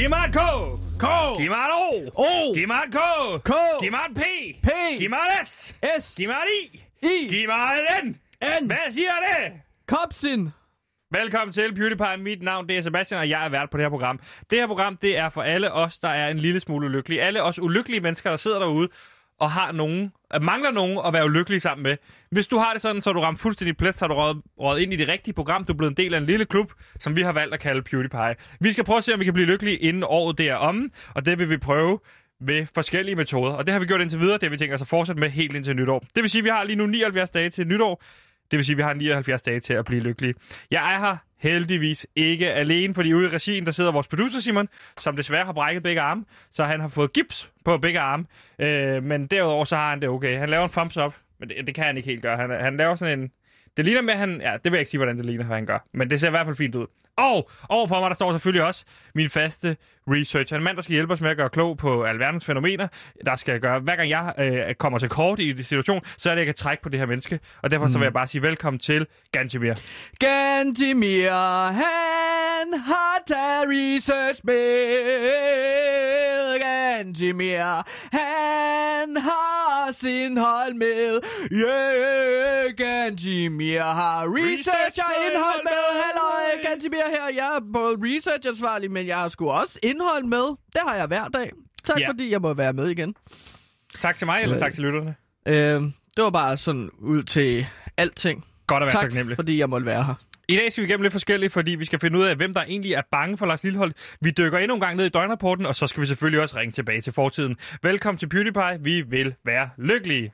Giv mig et K. K. Giv mig et O. O. Giv mig et K. K. Giv mig et P. P. Giv mig et S. S. Giv mig et I. I. Giv mig et N. N. Hvad siger det? Kopsin. Velkommen til PewDiePie. Mit navn det er Sebastian, og jeg er vært på det her program. Det her program det er for alle os, der er en lille smule ulykkelige. Alle os ulykkelige mennesker, der sidder derude og har nogen, mangler nogen at være ulykkelige sammen med. Hvis du har det sådan, så er du ramt fuldstændig plet, så er du røget ind i det rigtige program. Du er blevet en del af en lille klub, som vi har valgt at kalde PewDiePie. Vi skal prøve at se, om vi kan blive lykkelige inden året der om, og det vil vi prøve med forskellige metoder. Og det har vi gjort indtil videre, det har vi tænkt os at fortsætte med helt indtil nytår. Det vil sige, at vi har lige nu 79 dage til nytår. Det vil sige, at vi har 79 dage til at blive lykkelige. Jeg er her heldigvis ikke alene, fordi ude i regien, der sidder vores producer Simon, som desværre har brækket begge arme, så han har fået gips på begge arme. Men derudover så har han det okay. Han laver en thumbs up, men det kan han ikke helt gøre. Han laver sådan en... Det ligner med, han... Ja, det vil jeg ikke sige, hvordan det ligner, hvad han gør. Men det ser i hvert fald fint ud. Og overfor mig, der står selvfølgelig også min faste researcher. En mand, der skal hjælpe os med at gøre klog på alverdens fænomener. Der skal gøre, hver gang jeg kommer til kort i situationen, så er det, jeg kan trække på det her menneske. Og derfor så vil jeg bare sige velkommen til Gantimir. Gantimir, han har taget research med. Gantimir, han har sin hold med. Yeah, Gantimir har researcher indhold med. Halløj, Gantimir her. Jeg er både researchansvarlig, men jeg har sgu også indhold med. Det har jeg hver dag. Tak fordi jeg må være med igen. Tak til mig, eller tak til lytterne? Det var bare sådan ud til alting. Godt at være taknemmelig. Tak, fordi jeg måtte være her. I dag skal vi igennem lidt forskelligt, fordi vi skal finde ud af, hvem der egentlig er bange for Lars Lilholt. Vi dykker endnu en gang ned i døgnrapporten, og så skal vi selvfølgelig også ringe tilbage til fortiden. Velkommen til PewDiePie. Vi vil være lykkelige.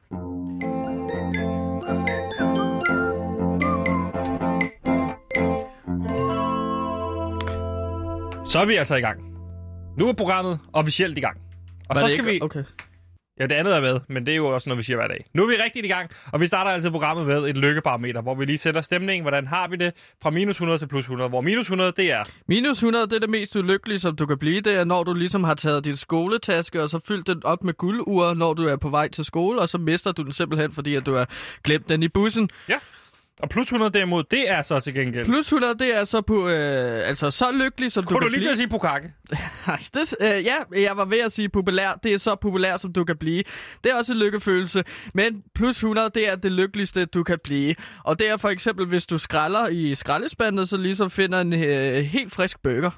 Så er vi altså i gang. Nu er programmet officielt i gang. Og så skal vi... Okay. Ja, det andet er med, men det er jo også noget, vi siger hver dag. Nu er vi rigtigt i gang, og vi starter altså programmet med et lykkebarometer, hvor vi lige sætter stemningen. Hvordan har vi det? Fra minus 100 til plus 100, hvor minus 100, det er... Minus 100, det er det mest ulykkelige, som du kan blive. Det er, når du ligesom har taget din skoletaske, og så fyldt den op med guldure, når du er på vej til skole, og så mister du den simpelthen, fordi at du har glemt den i bussen. Ja. Og plus 100 derimod, det er så til gengæld. Plus 100, det er så på, altså så lykkelig, som du kan blive. Kunne du lige til at sige pokakke? Ja, jeg var ved at sige populær. Det er så populær, som du kan blive. Det er også en lykkefølelse. Men plus 100, det er det lykkeligste, du kan blive. Og det er for eksempel, hvis du skralder i skraldespandet, så ligesom finder en helt frisk burger.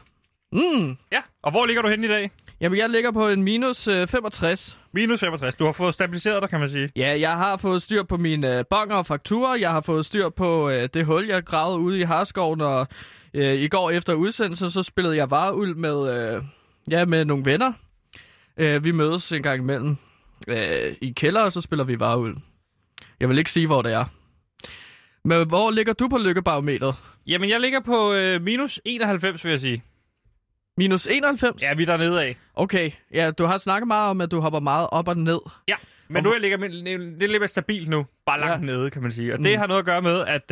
Mm. Ja, og hvor ligger du henne i dag? Jamen, jeg ligger på en minus 65. Minus 65. Du har fået stabiliseret dig, kan man sige. Ja, jeg har fået styr på mine bonger og fakturer. Jeg har fået styr på det hul, jeg gravede ude i Harskoven. Og i går efter udsendelsen, så spillede jeg vareuld med, med nogle venner. Vi mødes en gang imellem i kælder, og så spiller vi vareuld. Jeg vil ikke sige, hvor det er. Men hvor ligger du på lykkebarometeret? Jamen, jeg ligger på minus 91, vil jeg sige. Minus 91? Ja, vi er dernede af. Okay. Ja, du har snakket meget om, at du hopper meget op og ned. Ja, men nu jeg ligger det er lidt mere stabilt nu. Bare langt nede, kan man sige. Og det har noget at gøre med, at...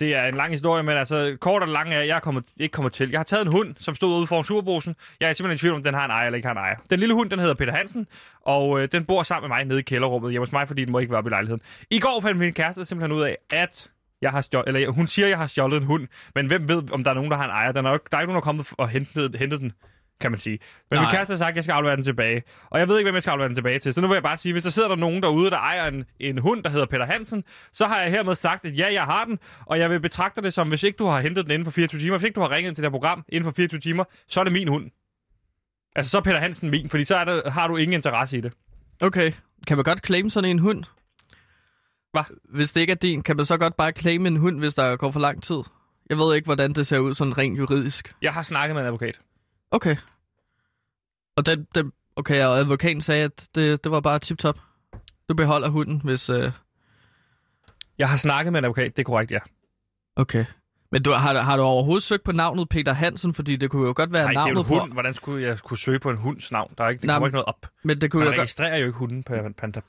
det er en lang historie, men altså kort og lang er, at jeg ikke kommer til. Jeg har taget en hund, som stod ude foran Superbrugsen. Jeg er simpelthen i tvivl om, den har en ejer eller ikke har en ejer. Den lille hund, den hedder Peter Hansen, og den bor sammen med mig nede i kælderrummet hjemme hos mig, fordi den må ikke være oppe i lejligheden. I går fandt min kæreste simpelthen ud af, at... hun siger, at jeg har stjålet en hund, men hvem ved, om der er nogen, der har en ejer? Der er jo ikke nogen, der er kommet og hentet den, kan man sige. Men min kæreste har sagt, at jeg skal aflevere den tilbage. Og jeg ved ikke, hvem jeg skal aflevere den tilbage til. Så nu vil jeg bare sige, at hvis der sidder der nogen derude, der ejer en hund, der hedder Peter Hansen, så har jeg hermed sagt, at ja, jeg har den. Og jeg vil betragte det som, hvis ikke du har hentet den inden for 24 timer, hvis ikke du har ringet til det her program inden for 24 timer, så er det min hund. Altså, så er Peter Hansen min, fordi så har du ingen interesse i det. Okay. Kan man godt claim sådan en hund? Hva? Hvis det ikke er din, kan man så godt bare claime en hund, hvis der går for lang tid? Jeg ved ikke, hvordan det ser ud sådan rent juridisk. Jeg har snakket med en advokat. Okay. Og og advokaten sagde, at det var bare tip-top. Du beholder hunden, hvis... Jeg har snakket med en advokat, det er korrekt, ja. Okay. Men har du overhovedet søgt på navnet Peter Hansen? Fordi det kunne jo godt være navnet på... Nej, det er jo en hund. Hvordan skulle jeg kunne søge på en hunds navn? Der er ikke, det kommer ikke noget op. Men det kunne registrerer jo ikke hunden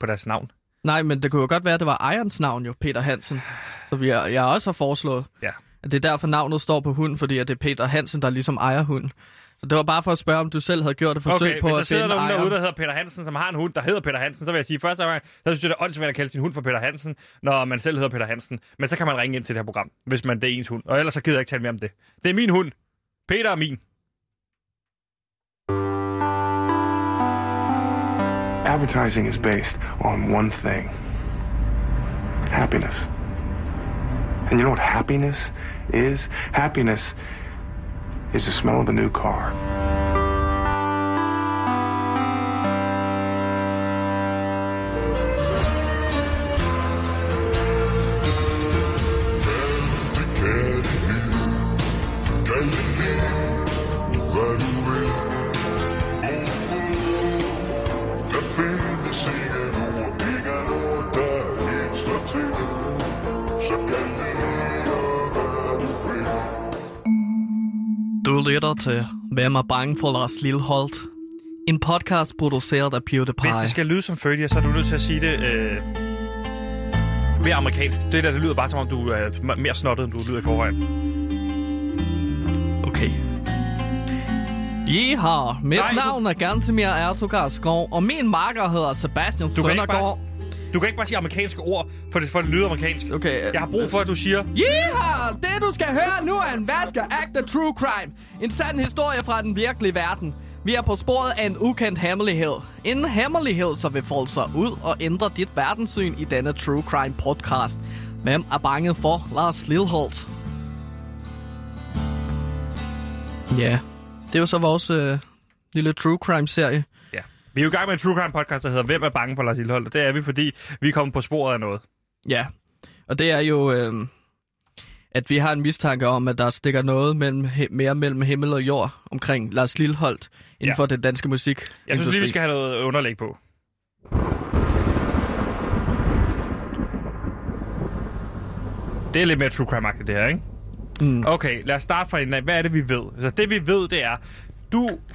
på deres navn. Nej, men det kunne jo godt være, at det var ejerens navn jo, Peter Hansen. Så jeg også har foreslået, at det er derfor navnet står på hunden, fordi at det er Peter Hansen, der ligesom ejer hunden. Så det var bare for at spørge, om du selv havde gjort et forsøg på at finde ejeren. Okay, hvis der sidder derude, der hedder Peter Hansen, som har en hund, der hedder Peter Hansen, så vil jeg sige, første gang, så synes jeg, det er åndssvagt at kalde sin hund for Peter Hansen, når man selv hedder Peter Hansen. Men så kan man ringe ind til det her program, hvis man det er ens hund. Og ellers så gider jeg ikke tale mere om det. Det er min hund. Peter er min. Advertising is based on one thing. Happiness. And you know what happiness is? Happiness is the smell of a new car. Til Hvem er bange for Lars Lilholt? En podcast produceret af PewDiePie. Hvis det skal lyde som følger, så er du nødt til at sige det mere amerikansk. Det der, det lyder bare som om du er mere snottet, end du lyder i forvejen. Okay. Jeha, mit navn er Gantimir Ertogarskov, og min makker hedder Sebastian du Søndergaard. Du kan ikke bare sige amerikanske ord, for det lyder amerikansk. Okay. Jeg har brug for, at du siger... Yeehaw! Det, du skal høre nu, er en vaskeægte true crime. En sand historie fra den virkelige verden. Vi er på sporet af en ukendt hemmelighed. En hemmelighed, som vil folde sig ud og ændre dit verdenssyn i denne true crime podcast. Hvem er bange for Lars Lilholt? Ja, det er jo så vores lille true crime-serie. Vi er jo i gang med en true crime podcast, der hedder Hvem er bange for Lars Lilholt? Og det er vi, fordi vi er kommet på sporet af noget. Ja, og det er jo, at vi har en mistanke om, at der stikker noget mere mellem himmel og jord omkring Lars Lilholt inden for den danske musik. Jeg synes lige, vi skal have noget underlæg på. Det er lidt mere true crime-agtigt, det her, ikke? Mm. Okay, lad os starte fra en af. Hvad er det, vi ved? Altså, det vi ved, det er...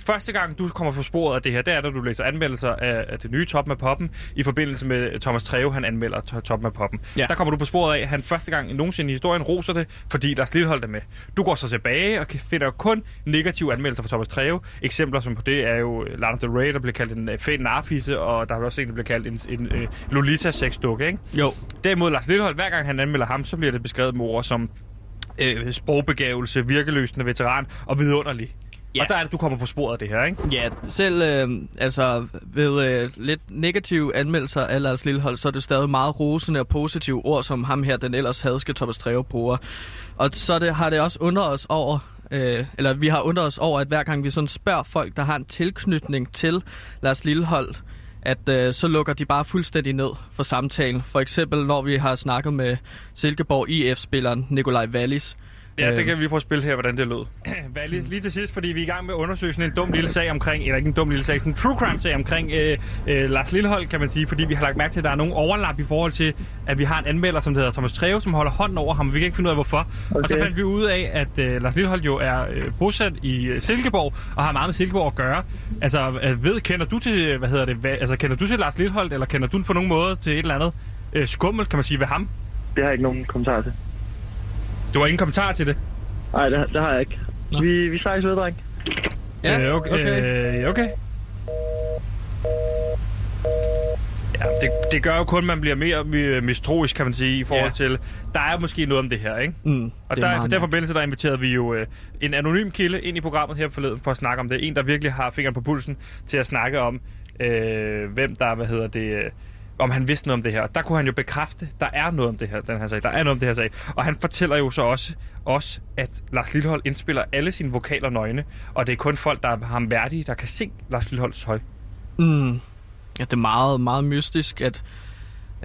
Første gang, du kommer på sporet af det her, det er, da du læser anmeldelser af det nye Toppen af Poppen i forbindelse med Thomas Træve, han anmelder Toppen af Poppen. Ja. Der kommer du på sporet af, at han første gang nogensinde i historien roser det, fordi Lars Lilholt er med. Du går så tilbage og finder kun negative anmeldelser fra Thomas Træve. Eksempler som på det er jo Land of the Raider, der bliver kaldt en fed narfisse, og der er også en, der bliver kaldt en Lolita-sexdukke, ikke? Jo. Derimod Lars Lilholt, hver gang han anmelder ham, så bliver det beskrevet med ord som sprogbegavelse, virkeløsende veteran og vidunderlig. Ja. Og der er det, du kommer på sporet af det her, ikke? Ja, selv ved lidt negative anmeldelser af Lars Lilholt, så er det stadig meget rosende og positive ord, som ham her, den ellers hadske Thomas Træve, bruger. Og så vi har undret os over, at hver gang vi sådan spørger folk, der har en tilknytning til Lars Lilholt, at så lukker de bare fuldstændig ned for samtalen. For eksempel, når vi har snakket med Silkeborg IF-spilleren Nikolaj Wallis. Ja, det kan vi prøve at spille her, hvordan det lød. Wallis, lige til sidst, fordi vi er i gang med at undersøge sådan en dum lille sag omkring, eller ikke en dum lille sag, sådan en true crime sag omkring Lars Lilholt, kan man sige, fordi vi har lagt mærke til, at der er nogle overlap i forhold til, at vi har en anmelder, som hedder Thomas Træve, som holder hånden over ham, og vi kan ikke finde ud af, hvorfor. Okay. Og så fandt vi ud af, at Lars Lilholt jo er bosat i Silkeborg, og har meget med Silkeborg at gøre. Altså, kender du til Lars Lilholt, eller kender du på nogen måde til et eller andet skummelt, kan man sige, ved ham? Det har jeg ikke nogen kommentar til. Du har ingen kommentar til det? Nej, det har jeg ikke. Vi snakkes ved, dreng. Ja, okay. Ja, det gør jo kun, at man bliver mere mistroisk, kan man sige, i forhold til... Der er måske noget om det her, ikke? Mm, og i den forbindelse, der inviterede vi jo en anonym kilde ind i programmet her forleden for at snakke om det. En, der virkelig har fingeren på pulsen til at snakke om, hvem der, om han vidste noget om det her. Der kunne han jo bekræfte, der er noget om det her, den her sag. Der er noget om det her sag. Og han fortæller jo så også at Lars Lilholt indspiller alle sine vokaler nøgne, og det er kun folk, der er ham værdige, der kan se Lars Lilholts høj. Mm. Ja, det er meget, meget mystisk, at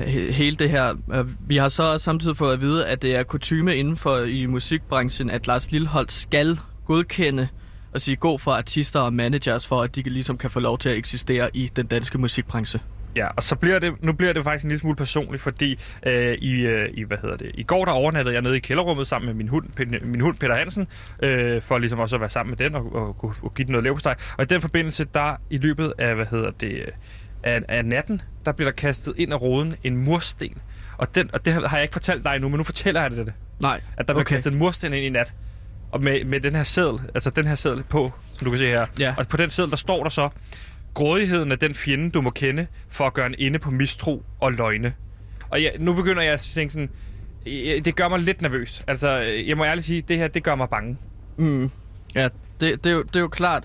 hele det her... Vi har så samtidig fået at vide, at det er kutyme inden for i musikbranchen, at Lars Lilholt skal godkende og sige god for artister og managers, for at de ligesom kan få lov til at eksistere i den danske musikbranche. Ja, og så bliver det faktisk en lille smule personligt, fordi i går der overnattede jeg nede i kælderrummet sammen med min hund Peter Hansen, for ligesom også at være sammen med den og give den noget leverpostej. Og i den forbindelse, der i løbet af, af natten, der bliver der kastet ind af roden en mursten. Og det har jeg ikke fortalt dig endnu, men nu fortæller jeg det. Nej. At der bliver kastet en mursten ind i nat. Og med den her seddel, altså den her seddel på, som du kan se her. Ja. Og på den seddel, der står der så: grådigheden er den fjende, du må kende, for at gøre en ende på mistro og løgne. Og nu begynder jeg at tænke sådan, det gør mig lidt nervøs. Altså, jeg må ærligt sige, det her, det gør mig bange. Mm. Ja, det er jo klart.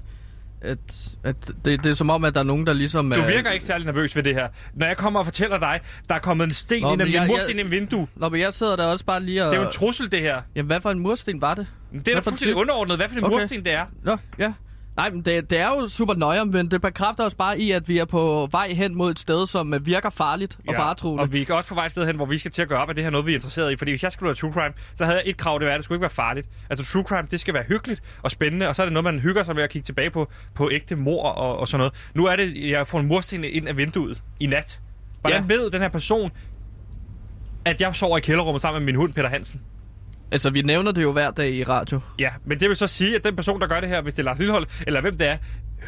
at det er som om, at der er nogen, der ligesom... Du virker ikke særlig nervøs ved det her. Når jeg kommer og fortæller dig, der er kommet en sten ind i mursten vindue. Nå, men jeg sidder der også bare lige og... Det er jo en trussel, det her. Jamen, hvad for en mursten var det? Det er da fuldstændig underordnet, hvad for en mursten det er. Nå, ja. Nej, men det er jo super nøje, men det bekræfter os bare i, at vi er på vej hen mod et sted, som virker farligt og faretruende. Og vi er også på vej et sted hen, hvor vi skal til at gøre op, at det her er noget, vi er interesseret i. Fordi hvis jeg skulle være true crime, så havde jeg et krav, det var, at det skulle ikke være farligt. Altså true crime, det skal være hyggeligt og spændende, og så er det noget, man hygger sig ved at kigge tilbage på ægte mor og sådan noget. Nu er det, jeg får en mursten ind af vinduet i nat. Hvordan ved den her person, at jeg sover i kælderrummet sammen med min hund Peter Hansen? Altså, vi nævner det jo hver dag i radio. Ja, men det vil så sige, at den person, der gør det her, hvis det er Lars Lilholt, eller hvem det er,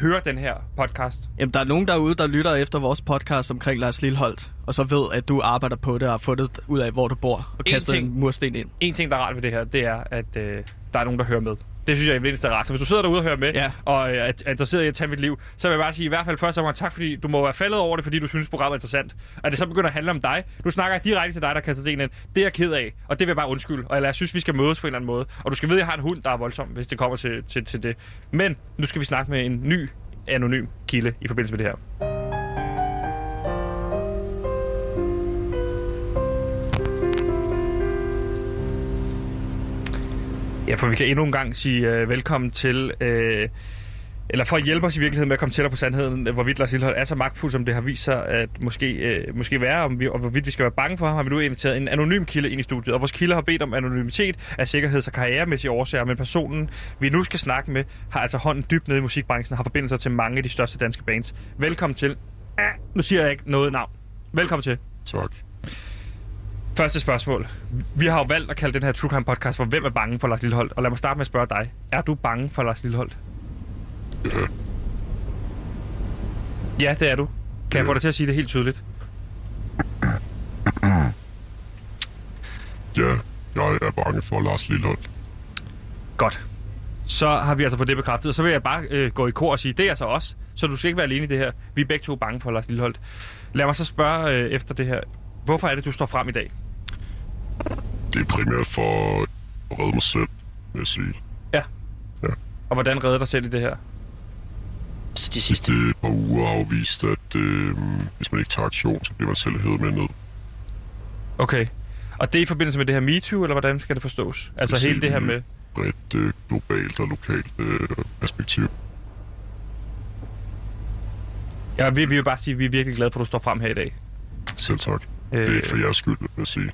hører den her podcast. Jamen, der er nogen derude, der lytter efter vores podcast omkring Lars Lilholt, og så ved, at du arbejder på det og har fundet ud af, hvor du bor, og kastet en mursten ind. En ting, der er rart ved det her, det er, at der er nogen, der hører med. Det synes jeg er rart. Så hvis du sidder derude og hører med, og er interesseret i at tage mit liv, så vil jeg bare sige i hvert fald først tak, fordi du må være faldet over det, fordi du synes, programmet er interessant. Og det så begynder at handle om dig. Nu snakker jeg direkte til dig, der kaster sten ind. Det er jeg ked af, og det vil jeg bare undskylde. Og jeg synes, vi skal mødes på en eller anden måde. Og du skal vide, at jeg har en hund, der er voldsom, hvis det kommer til det. Men nu skal vi snakke med en ny anonym kilde i forbindelse med det her. Ja, for vi kan endnu en gang sige velkommen til, eller for at hjælpe os i virkeligheden med at komme tættere på sandheden, hvorvidt Lars Lilholt er så magtfuld, som det har vist sig at måske være, og hvorvidt vi skal være bange for ham, har vi nu inviteret en anonym kilde ind i studiet. Og vores kilde har bedt om anonymitet af sikkerheds- og karrieremæssige årsager, men personen, vi nu skal snakke med, har altså hånden dybt nede i musikbranchen og har forbindelser til mange af de største danske bands. Velkommen til. Nu siger jeg ikke noget navn. Velkommen til. Tak. Første spørgsmål. Vi har jo valgt at kalde den her True Crime podcast for Hvem er bange for Lars Lilholt? Og lad mig starte med at spørge dig. Er du bange for Lars Lilholt? Ja. Ja, det er du. Kan jeg få dig til at sige det helt tydeligt? Ja, jeg er bange for Lars Lilholt. Godt. Så har vi altså fået det bekræftet, og så vil jeg bare gå i kor og sige, det er altså os, så du skal ikke være alene i det her. Vi er begge to bange for Lars Lilholt. Lad mig så spørge efter det her. Hvorfor er det, du står frem i dag? Det er primært for at redde mig selv, vil jeg sige. Ja. Og hvordan redder dig selv i det her? De sidste par uger har vist, at hvis man ikke tager aktion, så bliver man selv hævet med ned. Okay. Og det er i forbindelse med det her MeToo, eller hvordan skal det forstås? Altså det hele det her med... bredt globalt og lokalt perspektiv. Ja, vi vil bare sige, at vi er virkelig glade for, at du står frem her i dag. Selv tak. Det er ikke for jeres skyld, vil jeg sige.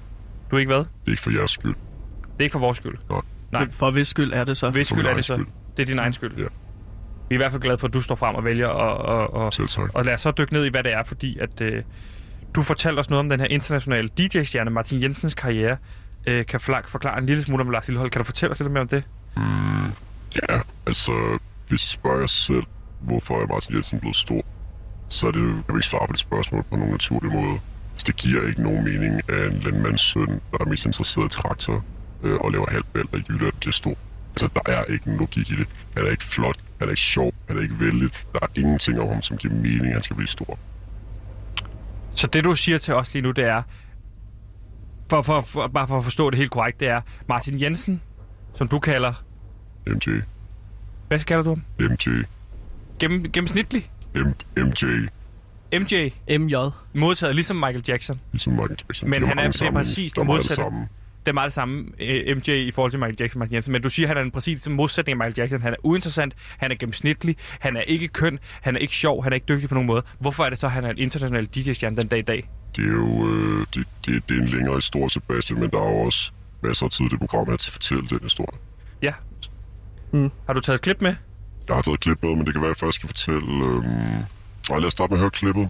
Du er ikke hvad? Det er ikke for jeres skyld. Det er ikke for vores skyld? Nej. For hvis skyld er det så? Hvis skyld er det så? Skyld. Det er din egen skyld? Ja. Vi er i hvert fald glade for, at du står frem og vælger og selv tak. Og lad os så dykke ned i, hvad det er, fordi at du fortalte os noget om den her internationale DJ-stjerne Martin Jensens karriere. Kan forklare en lille smule om Lars Lilholt. Kan du fortælle os lidt mere om det? Ja, altså hvis jeg spørger selv, hvorfor er Martin Jensen blevet stor, så er det jo, jeg vil ikke svare på det spørgsmål på nogen naturlig måde. Det giver ikke nogen mening af en landmands søn, der er mest interesseret i traktor og laver halvbælter i Jylland. Det er stort. Altså, der er ikke nogen logik i det. Han er ikke flot, han er ikke sjov, han er ikke vældig. Der er ingenting om ham, som giver mening, at han skal blive stor. Så det, du siger til os lige nu, det er, bare for at forstå det helt korrekt, det er Martin Jensen, som du kalder... MJ. Hvad kalder du ham? MJ. Gennemsnitlig? MJ. MJ. MJ. Modtaget ligesom Michael Jackson. Men han er præcis modsat. Det er meget det samme MJ i forhold til Michael Jackson, Martin Jensen. Men du siger, at han er en præcis modsætning af Michael Jackson. Han er uinteressant, han er gennemsnitlig, han er ikke køn, han er ikke sjov, han er ikke dygtig på nogen måde. Hvorfor er det så, at han er en international DJ-stjerne den dag i dag? Det er jo det er en længere historie, Sebastian, men der er jo også masser af tid i det program, at fortælle den historie. Ja. Har du taget et klip med? Jeg har taget et klip med, men det kan være, at jeg først skal fortælle... lad os starte med at høre klippet,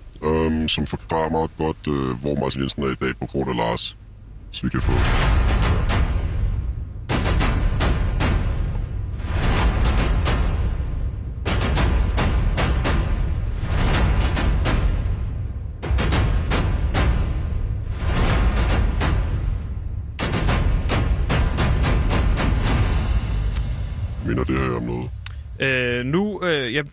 som forklarer meget godt, hvor Martin Jensen er i dag på grund af Lars. Så vi kan få... Minder det her om noget?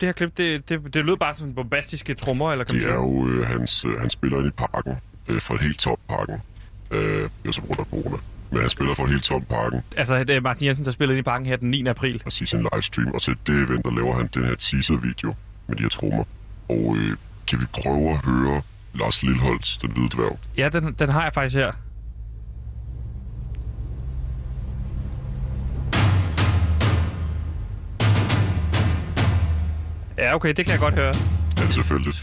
Det her klip, det lød bare som bombastiske trommer, eller kan man sige? Det er jo, han spiller ind i parken, fra helt topparken, jo så rundt af corona. Men jeg spiller for en helt tom Parken. Altså det er Martin Jensen, der spiller ind i Parken her den 9. april. Præcis, en livestream, og til det event, der laver han den her teaser-video med de her trommer. Og kan vi prøve at høre Lars Lilholt, den hvide dværg? Ja, den har jeg faktisk her. Ja, okay, det kan jeg godt høre. Ja, selvfølgelig.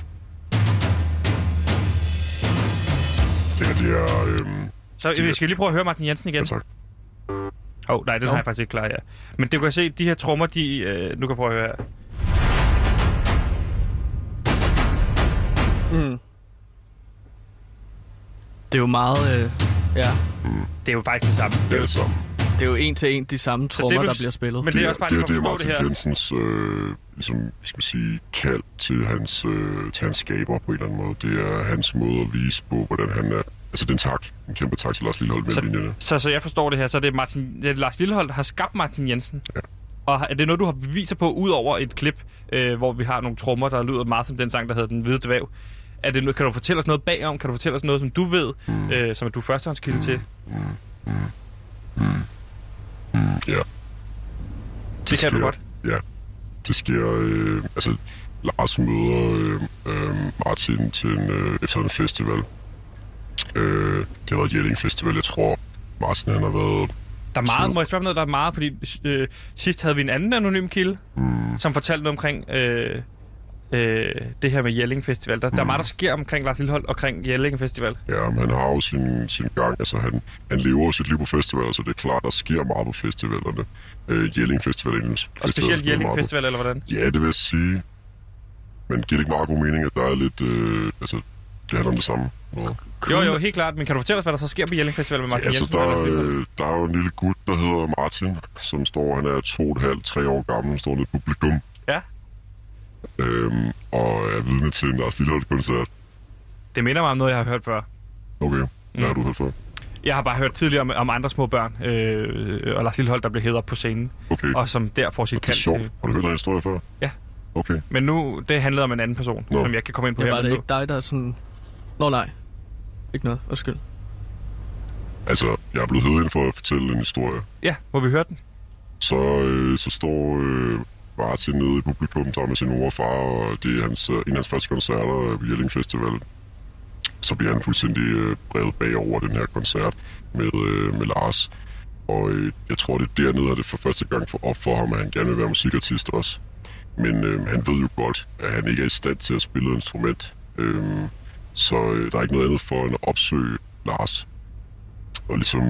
Det her, det er... Så vi skal lige prøve at høre Martin Jensen igen. Ja, tak. Nej, den har jeg faktisk ikke klar, ja. Men det kan jeg se, de her trommer, de... nu kan jeg prøve at høre her. Mm. Det er jo meget... ja. Mm. Det er jo faktisk det samme. Det er det samme. Det er jo en til en de samme trommer, der bliver spillet. Men det er også bare lige for at forstå det her. Det er Martin Jensens, ligesom, skal man sige, kald til hans skaber på en eller anden måde. Det er hans måde at vise på, hvordan han er. Altså, det er en tak. En kæmpe tak til Lars Lilholt med linjerne. Så jeg forstår det her. Så det er Lars Lilholt, der har skabt Martin Jensen. Ja. Og er det noget, du har beviser på, ud over et klip, hvor vi har nogle trommer, der lyder meget som den sang, der hedder Den Hvide Dvæv? Kan du fortælle os noget bagom? Kan du fortælle os noget, som du ved, som du førstehåndskilde til? Ja. Det kan du godt. Ja. Det sker... altså, Lars møder Martin til efter en festival. Det har været Jelling Festival, jeg tror. Martin, han har været... Der er meget, må jeg spørge om noget, der er meget, fordi sidst havde vi en anden anonym kilde, som fortalte noget omkring det her med Jelling Festival. Der er meget, der sker omkring Lars Lilholt omkring Jelling Festival. Ja, men han har jo sin gang, altså han lever sit liv på festivaler, så det er klart, der sker meget på festivalerne. Jelling Festival er og specielt Jelling Festival, eller hvordan? Ja, det vil jeg sige. Men giver det ikke meget god mening, at der er lidt, det handler om det samme. Jo, helt klart. Men kan du fortælle os, hvad der så sker på Jelling Festival med Martin Jensen? Altså, der er jo en lille gut, der hedder Martin, som står, han er 2,5-3 år gammel, står nede i publikum. Ja. Og er vidne til en Lars Lilholt-koncert. Det minder mig om noget, jeg har hørt før. Okay, hvad har du hørt før? Jeg har bare hørt tidligere om andre små børn, og Lars Lilholt, der blev hævet op på scenen. Okay. Og som der får sit kald til... Det er sjovt. Har du hørt den historie før? Ja. Okay. Men nu, det handlede om en anden person, som jeg kan komme ind på her. Var det ikke dig, der sådan... Nå nej. Ikke noget. Undskyld. Altså, jeg er blevet hævet for at fortælle en historie. Ja, må vi høre den? Så står Martin nede i publikum sammen med sin mor og far, og det er en af hans første koncerter ved Jelling Festival. Så bliver han fuldstændig brevet bagover den her koncert med Lars. Og jeg tror, det er dernede, at det for første gang får op for ham, at han gerne vil være musikartist også. Men han ved jo godt, at han ikke er i stand til at spille et instrument. Så der er ikke noget andet for end at opsøge Lars. Og ligesom,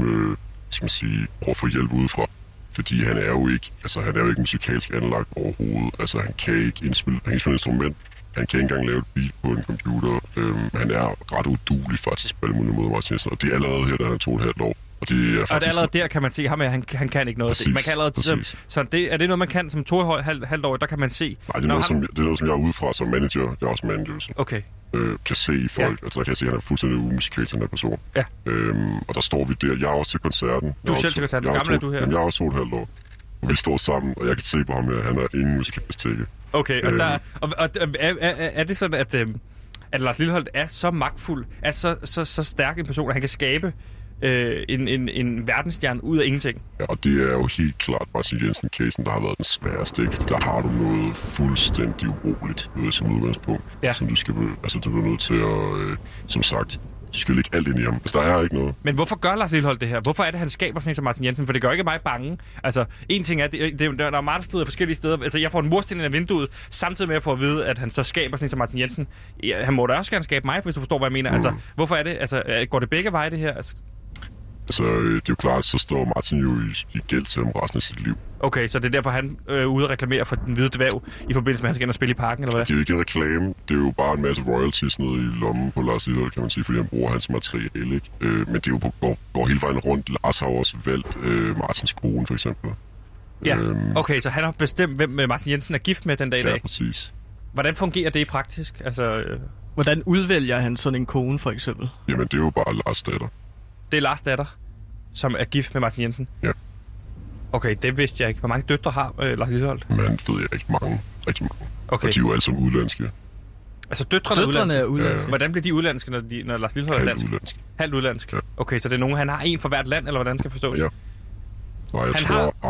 skal man sige, prøve at få hjælp udefra. Fordi han er jo ikke musikalsk anlagt overhovedet. Altså, han kan ikke indspille instrument. Han kan ikke engang lave et beat på en computer. Han er ret uduelig faktisk på alle mulige måder, Martin Jensen. Og det er allerede her, der han 2,5 år. Og det er allerede der, kan man se ham, at han kan ikke noget. Præcis, man kan allerede er det noget, man kan som 2,5 år, der kan man se? Nej, det er noget, som jeg er udefra som manager. Jeg er også manager. Okay. Kan se i folk. Ja. Altså, der kan jeg se, at han er fuldstændig umusikalt, den her person. Ja. Og der står vi der. Jeg er også til koncerten. Du er selv til koncerten. Hvor gammel er du her? Jamen, jeg er også 2,5 år. Og vi står sammen, og jeg kan se på ham, at han er ingen musikalsk tække. Okay, er det sådan, at Lars Lilholt er så magtfuld, er så stærk en person, at han kan skabe en verdensstjerne ud af ingenting. Ja, og det er jo helt klart Martin Jensen-casen, der har været den sværeste, ikke? Fordi der har du noget fuldstændig uroligt ved som udgangspunkt, som du skal... Altså, du bliver nødt til at... som sagt, du skal lægge alt ind i ham. Altså, der er ikke noget. Men hvorfor gør Lars Lilholt det her? Hvorfor er det, han skaber sådan en som Martin Jensen? For det gør ikke mig bange. Altså, en ting er, der er meget steder forskellige steder. Altså, jeg får en mursten ind af vinduet, samtidig med at få at vide, at han så skaber sådan en som Martin Jensen. Han må da også gerne skabe mig, hvis du forstår, hvad jeg mener. Altså, hvorfor er det? Altså, går det begge veje, det her? Altså, det er jo klart, så står Martin jo i gæld til ham resten af sit liv. Okay, så det er derfor, han ude at reklamere for Den Hvide Dværg i forbindelse med, at han skal ind og spille i Parken, eller hvad? Det er jo ikke en reklame. Det er jo bare en masse royalties nede i lommen på Lars Lilholt, kan man sige, fordi han bruger hans materiale, ikke? Men det er jo går hele vejen rundt. Lars har også valgt Martins kone, for eksempel. Ja, okay, så han har bestemt, hvem Martin Jensen er gift med den dag i dag? Ja, præcis. Hvordan fungerer det i praktisk? Hvordan udvælger han sådan en kone, for eksempel? Jamen, det er jo bare Lars datter. Det er Lars datter, som er gift med Martin Jensen. Ja. Okay, det vidste jeg ikke. Hvor mange døtre har Lars Lilholt? Man ved jeg ikke. Mange. Rigtig mange. Okay. Og de er jo alle sammen udlandske. Altså døtrene er udlandske. Hvordan bliver de udlandske, når Lars Lilholt er dansk? Halvt udlandsk. Ja. Okay, så det er nogen, han har en for hvert land, eller hvordan skal jeg forstå det? Ja. Nej,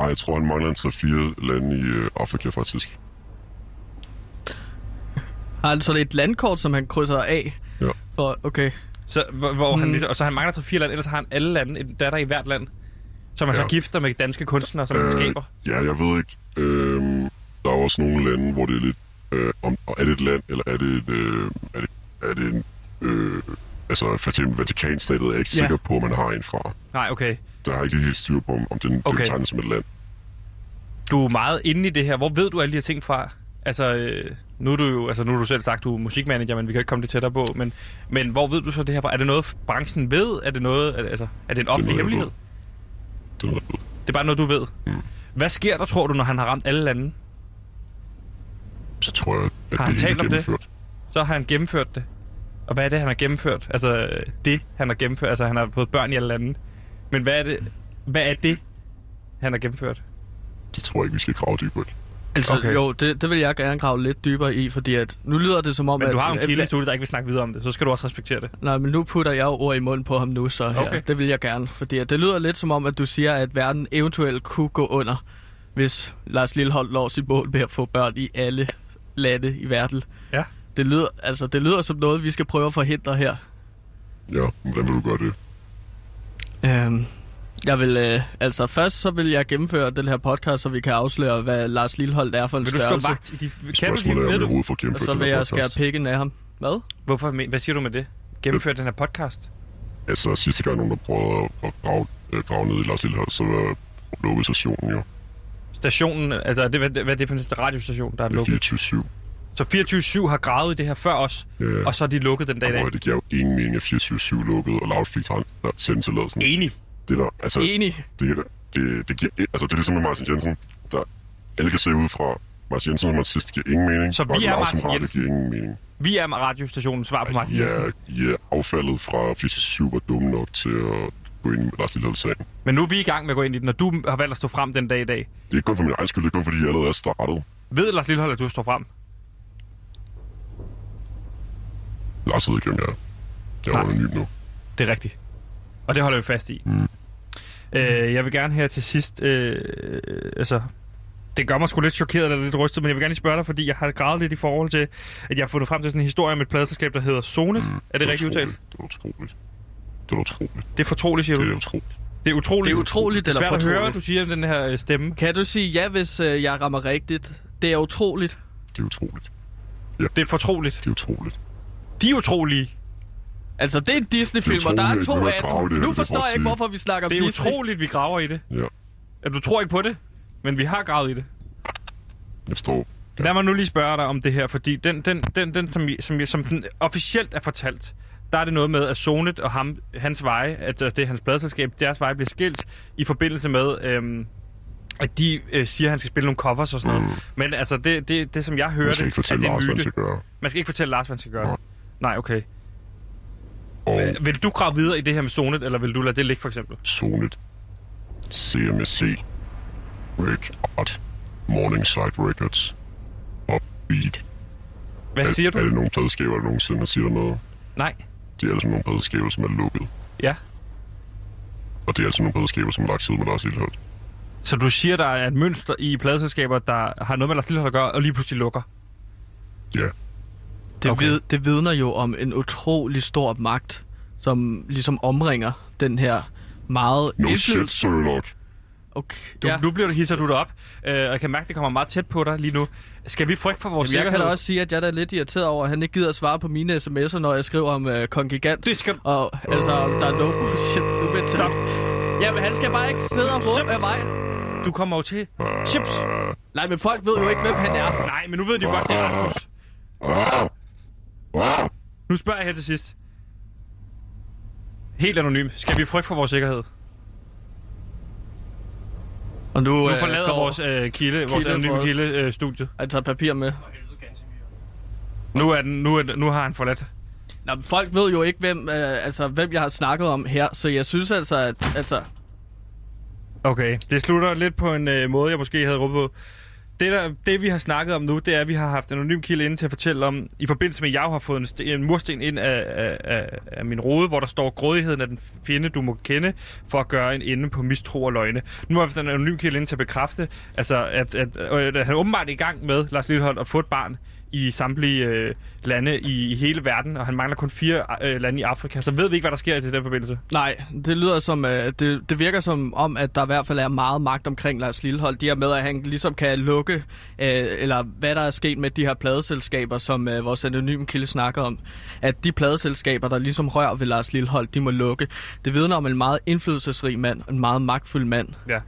jeg tror, han mangler en 3-4 lande i Afrika faktisk. Har han så det et landkort, som han krydser af? Ja. For, okay. Så, hvor han ligesom, og så han mangler 3-4 lande, ellers har han alle lande, en datter i hvert land, som han så gifter med danske kunstnere, som han skaber? Ja, jeg ved ikke. Der er også nogle lande, hvor det er lidt... er det et land, eller er det en... altså, for eksempel Vatikanstatet er jeg ikke sikker på, at man har en fra. Nej, okay. Der er ikke helt styr på, om den tegnes som et land. Du er meget inde i det her. Hvor ved du alle de her ting fra? Altså, nu er du jo... Altså, nu har du selv sagt, du er musikmanager, men vi kan ikke komme det tættere på. Men hvor ved du så det her fra? Er det noget, branchen ved? Er det noget... Altså, er det en offentlig hemmelighed? Det er bare noget, du ved. Mm. Hvad sker der, tror du, når han har ramt alle lande? Så tror jeg, at har han talt om det? Så har han gennemført det. Og hvad er det, han har gennemført? Altså, det, han har gennemført. Altså, han har fået børn i alle lande. Men hvad er det, han har gennemført? Det tror jeg ikke, vi skal grave dybere i. Altså, jo, det vil jeg gerne grave lidt dybere i, fordi at nu lyder det som om... Men du har jo en kilde i studiet, der ikke vil snakke videre om det, så skal du også respektere det. Nej, men nu putter jeg jo ord i munden på ham nu, så her. Okay. Det vil jeg gerne, fordi at det lyder lidt som om, at du siger, at verden eventuelt kunne gå under, hvis Lars Lilholt lå sit mål med at få børn i alle lande i verden. Ja. Det lyder som noget, vi skal prøve at forhindre her. Ja, hvordan vil du gøre det? Jeg vil, først så vil jeg gennemføre den her podcast, så vi kan afsløre, hvad Lars Lilholt er for en størrelse. Vil du stå vagt i de... Spørgsmålet er, om overhovedet får gennemført den her podcast. Og så vil jeg skære pikken af ham. Hvad? Hvorfor? Hvad siger du med det? Gennemføre den her podcast? Altså, sidste gang nogen, der prøvede at grave ned i Lars Lilholt, så var lukket stationen jo. Stationen? Altså, hvad er det for en radiostation, der er lukket? 24/7. Så 24/7 har gravet i det her før os, og så er de lukket den dag i dag? Det giver jo ingen mening, at 24/7 lukkede, og Loud fik sendetilladelsen. Enig. Det der, altså, enig. Det giver, altså, det er ligesom med Martin Jensen, der alle kan se ud fra Martin Jensen som artist, giver ingen mening. Så vi er Martin Jensen? Giver ingen mening. Vi er radiostationen svar på Martin Jensen? Ja, affaldet fra 47 var dumme nok til at gå ind i Lars Lilholt sagen. Men nu er vi i gang med at gå ind i den, og du har valgt at stå frem den dag i dag. Det er ikke kun for min egen skyld, det er kun fordi jeg allerede er startet. Ved Lars Lilholt, at du står frem? Lars ved ikke, hvem jeg er. Jeg holder nyt nu. Det er rigtigt. Og det holder vi fast i. Mm. Jeg vil gerne her til sidst... det gør mig sgu lidt chokeret eller lidt rystet, men jeg vil gerne lige spørge dig, fordi jeg har gravet lidt i forhold til, at jeg har fundet frem til sådan en historie om et pladeselskab, der hedder Sonet. Er det rigtigt udtalt? Det er utroligt. Det er fortroligt, siger du? Det er utroligt. Det er utroligt. Det er svært at høre, du siger den her stemme. Kan du sige ja, hvis jeg rammer rigtigt? Det er utroligt. Det er utroligt. Ja. Det er fortroligt. Det er utroligt. De er utrolige. Altså, det er en Disney-film, der er 2 af dem. Nu forstår jeg ikke, hvorfor vi snakker om Disney. Det er utroligt, vi graver i det. Ja. Ja, du tror ikke på det, men vi har gravet i det. Jeg forstår. Ja. Lad mig nu lige spørge dig om det her, fordi den som den officielt er fortalt, der er det noget med, at Sonet og hans veje, at det er hans pladeselskab, deres veje bliver skilt i forbindelse med... at de siger, at han skal spille nogle covers og sådan noget. Men altså, det som jeg hørte, er det en myte. Man skal ikke fortælle Lars, hvad han skal gøre. Nej, okay. Og vil du grave videre i det her med Sonet, eller vil du lade det ligge, for eksempel? Sonet. CMSC. Rick Art. Morningside Records. Upbeat. Hvad siger du? Er det nogle pladeskaber, der nogensinde siger noget? Nej. Det er altså nogle pladeskaber, som er lukket. Ja. Og det er altså nogle pladeskaber, som er lagt siden med Lars Lilholt. Så du siger, der er et mønster i pladeselskaber, der har noget med Lars Lilholt at gøre, og lige pludselig lukker? Ja. Yeah. Okay. Det vidner jo om en utrolig stor magt, som ligesom omringer den her meget... No shit, Sherlock. Okay. Nu bliver du hisser du dig op, og jeg kan mærke, det kommer meget tæt på dig lige nu. Skal vi frygte for vores sikkerhed? Jeg kan da også sige, at jeg er lidt irriteret over, at han ikke gider at svare på mine sms'er, når jeg skriver om kongigant. Det skal... Og altså, der er no shit, nu med til. Jamen, han skal bare ikke sidde og råbe af mig. Du kommer jo til chips. Nej, men folk ved jo ikke, hvem han er. Nej, men nu ved de godt, det er Rasmus. Nu spørger jeg her til sidst. Helt anonym. Skal vi frygte for vores sikkerhed? Og nu forlader vores vores anonyme kilde-studie. Han tager papir med. Nu har han forladt. Nå, men folk ved jo ikke, hvem jeg har snakket om her. Så jeg synes altså, at... Okay, det slutter lidt på en måde, jeg måske havde råbet på. Det vi har snakket om nu, det er, at vi har haft en anonym kilde inde til at fortælle om, i forbindelse med, at jeg har fået en mursten ind af min rode, hvor der står, grådigheden af den fjende, du må kende, for at gøre en ende på mistro og løgne. Nu har vi en anonym kilde inde til at bekræfte, altså, at han åbenbart er i gang med, Lars Lilholt, at få et barn i samtlige lande i hele verden, og han mangler kun 4 lande i Afrika, så ved vi ikke, hvad der sker i den forbindelse. Nej, det lyder som, det virker som om, at der i hvert fald er meget magt omkring Lars Lilholt, de her med, at han ligesom kan lukke, eller hvad der er sket med de her pladeselskaber, som vores anonyme kilde snakker om, at de pladeselskaber, der ligesom rører ved Lars Lilholt, de må lukke. Det vidner om en meget indflydelsesrig mand, en meget magtfuld mand. Ja.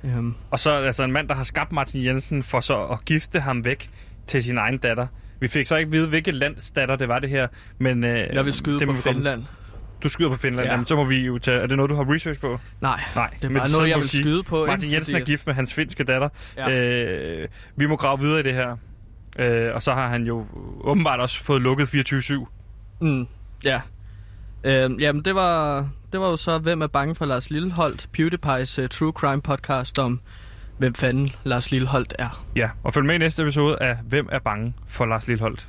Og så altså en mand, der har skabt Martin Jensen for så at gifte ham væk til sin egen datter. Vi fik så ikke vide, hvilket lands datter det var det her, men... jeg vil skyde på Finland. Du skyder på Finland, ja. Jamen, så må vi jo tage... Er det noget, du har research på? Nej, det er bare noget, jeg vil skyde på. Martin Jensen er gift med hans finske datter. Ja. Vi må grave videre i det her. Og så har han jo åbenbart også fået lukket 24/7. Mm, ja. Jamen, det var jo så, hvem er bange for Lars Lilholt? PewDiePie's True Crime podcast om... hvem fanden Lars Lilholt er. Ja, og følg med i næste episode af Hvem er bange for Lars Lilholt?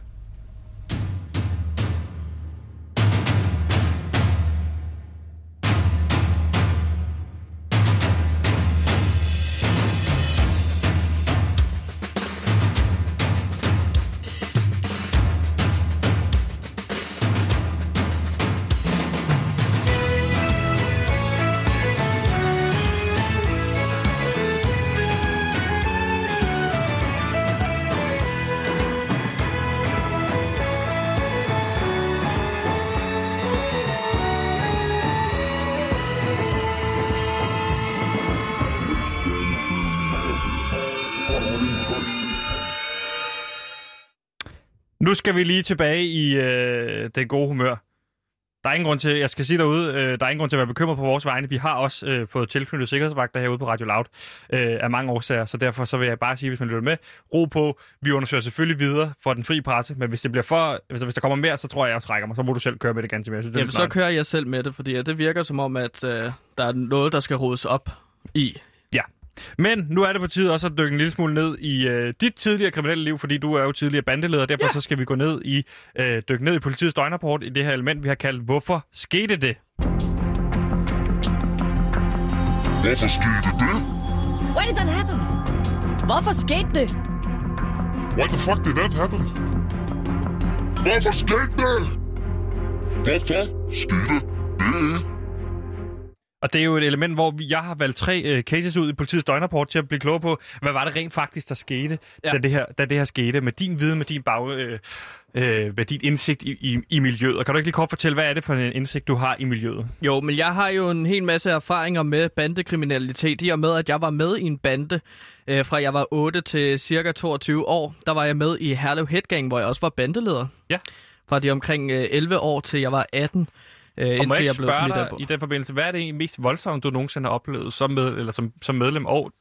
Nu skal vi lige tilbage i det gode humør. Der er ingen grund til, jeg skal sige derude, der er ingen grund til at være bekymret på vores vegne. Vi har også fået tilknyttet sikkerhedsvagter herude på Radio Loud af mange årsager, så derfor så vil jeg bare sige, hvis man lytter med, ro på. Vi undersøger selvfølgelig videre for den frie presse, men hvis det bliver for, hvis der kommer mere, så tror jeg også trækker mig. Så må du selv køre med det ganske mere. Jamen så kører jeg selv med det, fordi det virker som om, at der er noget, der skal rodes op i. Ja. Men nu er det på tide også at dykke en lille smule ned i dit tidligere kriminelle liv, fordi du er jo tidligere bandeleder, derfor så skal vi gå ned i dykke ned i politiets døgnrapport i det her element, vi har kaldt Hvorfor skete det? Hvorfor skete det? Why did that happen? Hvorfor skete det? Why the fuck did that happen? Hvorfor skete det? Hvorfor skete det? Og det er jo et element, hvor jeg har valgt 3 cases ud i politiets døgnrapport til at blive klogere på, hvad var det rent faktisk, der skete, da det her skete, med din viden, med din med din indsigt i miljøet. Og kan du ikke lige kort fortælle, hvad er det for en indsigt, du har i miljøet? Jo, men jeg har jo en hel masse erfaringer med bandekriminalitet, i og med, at jeg var med i en bande fra jeg var 8 til cirka 22 år. Der var jeg med i Herlev Hit Gang, hvor jeg også var bandeleder. Ja. Fra de omkring 11 år til jeg var 18. Og må jeg spørge dig i den forbindelse, hvad er det mest voldsomme, du nogensinde har oplevet som medlem og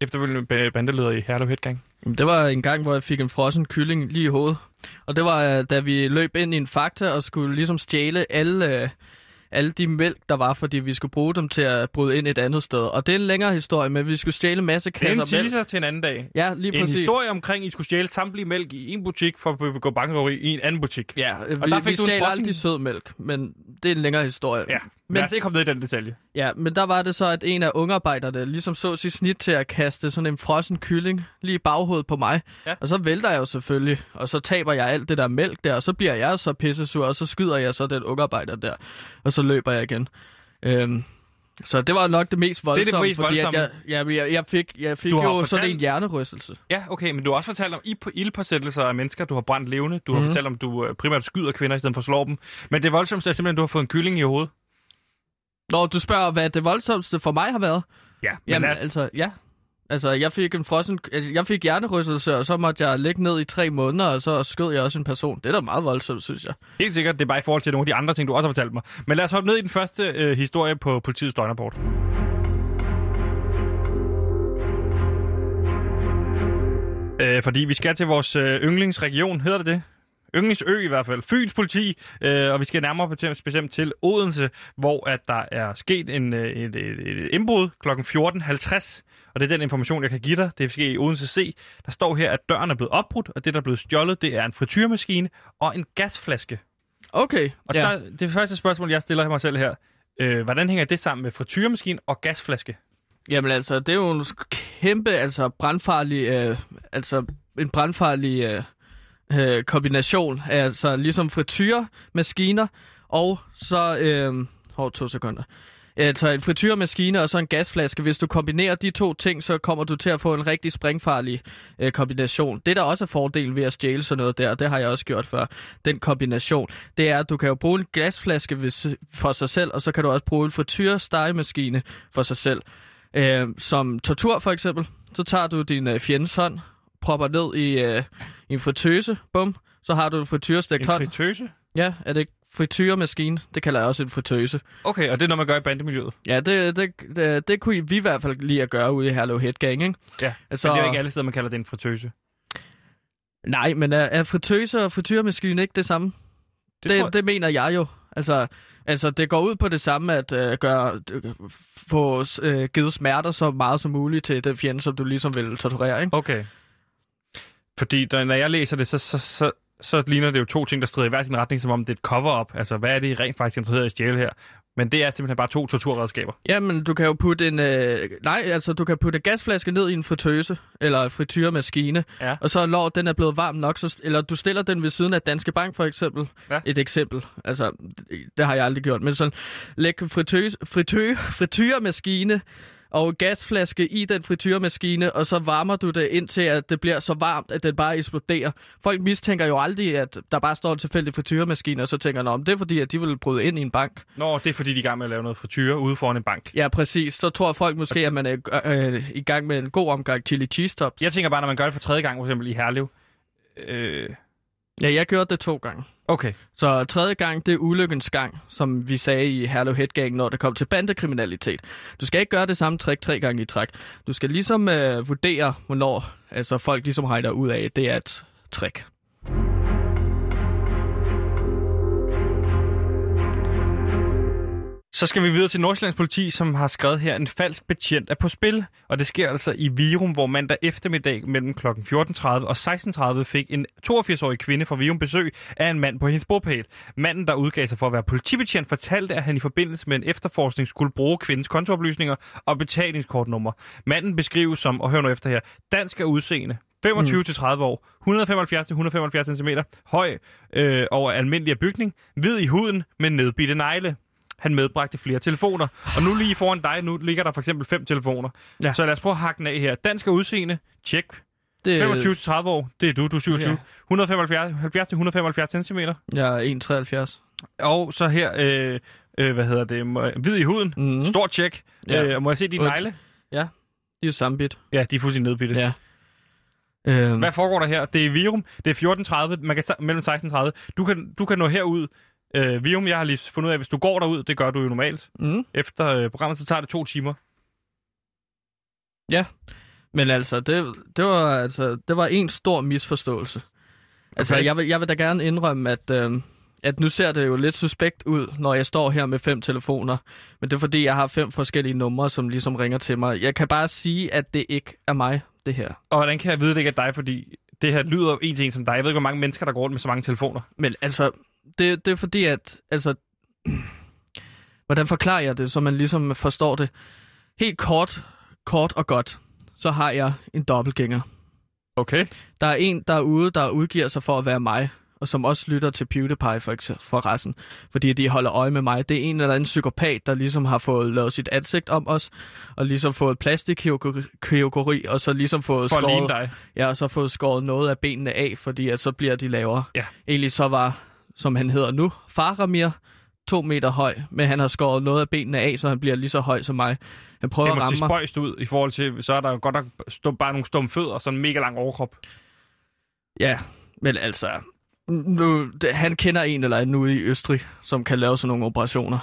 efterfølgende bandeleder i Herlev Hit Gang? Det var en gang, hvor jeg fik en frossen kylling lige i hovedet. Og det var, da vi løb ind i en fakta og skulle ligesom stjæle alle de mælk, der var, fordi vi skulle bruge dem til at bryde ind et andet sted. Og det er en længere historie, men vi skulle stjæle masse kasser mælk. Det er en teaser til en anden dag. Ja, lige præcis. En historie omkring, at I skulle stjæle samtlige mælk i en butik, for at begå bankrøveri i en anden butik. Ja, og der fik du stjælte aldrig sød mælk, men det er en længere historie. Ja, men altså ikke komme ned i den detalje. Ja, men der var det så, at en af ungarbejderne ligesom så sit snit til at kaste sådan en frossen kylling lige i baghovedet på mig. Ja. Og så vælter jeg jo selvfølgelig, og så taber jeg alt det der mælk der, og så bliver jeg så pissesur, og så skyder jeg så den ungarbejder der, og så løber jeg igen. Så det var nok det mest voldsomme, fordi jeg fik jo sådan en hjernerystelse. Ja, okay, men du har også fortalt om ildpåsættelser af mennesker, du har brændt levende, du har fortalt om, du primært skyder kvinder i stedet for slår dem, men det voldsomste er simpelthen, du har fået en kylling i hovedet. Nå, du spørger, hvad det voldsomste for mig har været? Ja. Jamen, altså, jeg fik en frossen... Jeg fik hjernerystelse, og så måtte jeg ligge ned i 3 måneder, og så skød jeg også en person. Det er da meget voldsomt, synes jeg. Helt sikkert. Det er bare i forhold til nogle af de andre ting, du også har fortalt mig. Men lad os hoppe ned i den første historie på politiets døgnrapport. Fordi vi skal til vores yndlingsregion. Hedder det det? yndlingsø i hvert fald, Fyns politi, og vi skal nærmere bestemt til Odense, hvor at der er sket et indbrud kl. 14.50. Og det er den information, jeg kan give dig. Det er sket i Odense C. Der står her, at døren er blevet opbrudt, og det, der er blevet stjålet, det er en frityremaskine og en gasflaske. Okay. Og ja, der, det første spørgsmål, jeg stiller mig selv her, hvordan hænger det sammen med frityremaskine og gasflaske? Jamen altså, det er jo en kæmpe, altså brandfarlig, altså en brandfarlig kombination. Altså ligesom frityremaskiner og så, hov, 2 sekunder. Altså en frityremaskine og så en gasflaske. Hvis du kombinerer de to ting, så kommer du til at få en rigtig sprængfarlig kombination. Det, der også er fordelen ved at stjæle sådan noget der, det har jeg også gjort før, den kombination, det er, at du kan jo bruge en gasflaske for sig selv, og så kan du også bruge en frityrestegemaskine for sig selv. Som tortur for eksempel, så tager du din fjendes hånd, propper ned i en fritøse, bum, så har du en frityrestegt hånd. En fritøse? Ja, er det ikke? Frityremaskine, det kalder jeg også en fritøse. Okay, og det er noget, man gør i bandemiljøet? Ja, det kunne vi i hvert fald lige at gøre ude i Herlev Hit Gang, ikke? Ja, altså, men det er jo ikke alle steder, man kalder det en fritøse. Nej, men er fritøse og frityremaskine ikke det samme? Det mener jeg jo. Altså, det går ud på det samme, at få givet smerter så meget som muligt til den fjende, som du ligesom vil torturere, ikke? Okay. Fordi når jeg læser det, så ligner det jo 2 ting, der strider i hver sin retning, som om det er et cover-up. Altså, hvad er det, I rent faktisk interesseret i stjæle her? Men det er simpelthen bare 2 torturredskaber. Jamen, du kan jo putte en... du kan putte en gasflaske ned i en fritøse, eller frityremaskine, ja, og så når den er blevet varm nok, så, eller du stiller den ved siden af Danske Bank, for eksempel. Ja. Et eksempel. Altså, det har jeg aldrig gjort. Men sådan, læg frityremaskine og gasflaske i den frityremaskine, og så varmer du det indtil, at det bliver så varmt, at den bare eksploderer. Folk mistænker jo aldrig, at der bare står en tilfældig frityremaskine, og så tænker de, om det er fordi, at de vil bryde ind i en bank. Nå, det er fordi, de er i gang med at lave noget frityre ude foran en bank. Ja, præcis. Så tror folk måske, at man er i gang med en god omgang chili cheese tops. Jeg tænker bare, når man gør det for 3. gang, for eksempel i Herlev. Ja, jeg gjorde det 2 gange. Okay. Så 3. gang, det er ulykkens gang, som vi sagde i Herlev Hit Gang, når det kom til bandekriminalitet. Du skal ikke gøre det samme trick 3 gange i træk. Du skal ligesom vurdere, hvornår altså, folk ligesom hejder ud af, det er et trick. Så skal vi videre til Nordsjællands politi, som har skrevet her, en falsk betjent er på spil. Og det sker altså i Virum, hvor mandag eftermiddag mellem kl. 14.30 og 16.30 fik en 82-årig kvinde fra Virum besøg af en mand på hendes bopæl. Manden, der udgav sig for at være politibetjent, fortalte, at han i forbindelse med en efterforskning skulle bruge kvindens kontooplysninger og betalingskortnummer. Manden beskrives som, og hør nu efter her, dansk af udseende, 25-30 år, 175-175 cm, høj over almindelig bygning, hvid i huden med nedbidte negle. Han medbragte flere telefoner, og nu lige foran dig, nu ligger der for eksempel 5 telefoner. Ja. Så lad os prøve at hakke den af her. Dansk udseende, tjek. 25-30 år, det er du er 27. Ja. 175-175 centimeter. Jeg er 1,73. Og så her, hvid i huden, stort tjek. Ja. Må jeg se dine negle? Ja, de er sammenbidt. Ja, de er fuldstændig nedbidte. Ja. Hvad foregår der her? Det er Virum, det er 14.30, man kan mellem 16.30. Du kan nå herud. Vium, jeg har lige fundet ud af, at hvis du går derud, det gør du jo normalt. Efter programmet, så tager det 2 timer. Ja, men altså, det var en stor misforståelse. Okay. Altså, jeg vil da gerne indrømme, at nu ser det jo lidt suspekt ud, når jeg står her med 5 telefoner. Men det er fordi, jeg har 5 forskellige numre, som ligesom ringer til mig. Jeg kan bare sige, at det ikke er mig, det her. Og hvordan kan jeg vide, det ikke er dig? Fordi det her lyder jo en ting som dig. Jeg ved ikke, hvor mange mennesker, der går rundt med så mange telefoner. Men altså... Det er fordi, at... Altså, hvordan forklarer jeg det, så man ligesom forstår det? Helt kort og godt, så har jeg en dobbeltgænger. Okay. Der er en derude, der udgiver sig for at være mig, og som også lytter til PewDiePie for resten, fordi de holder øje med mig. Det er en eller anden psykopat, der ligesom har fået lavet sit ansigt om os, og ligesom fået plastikkirurgi, og så ligesom fået skåret... Ja, og så fået skåret noget af benene af, fordi at så bliver de lavere. Ja. Egentlig så var... som han hedder nu, Faramir, 2 meter høj, men han har skåret noget af benene af, så han bliver lige så høj som mig. Han prøver at ramme mig. Det må se spøjst ud i forhold til, så er der jo godt nok bare nogle stumme fødder og sådan en mega lang overkrop. Ja, men altså, nu, han kender en eller anden ude i Østrig, som kan lave sådan nogle operationer.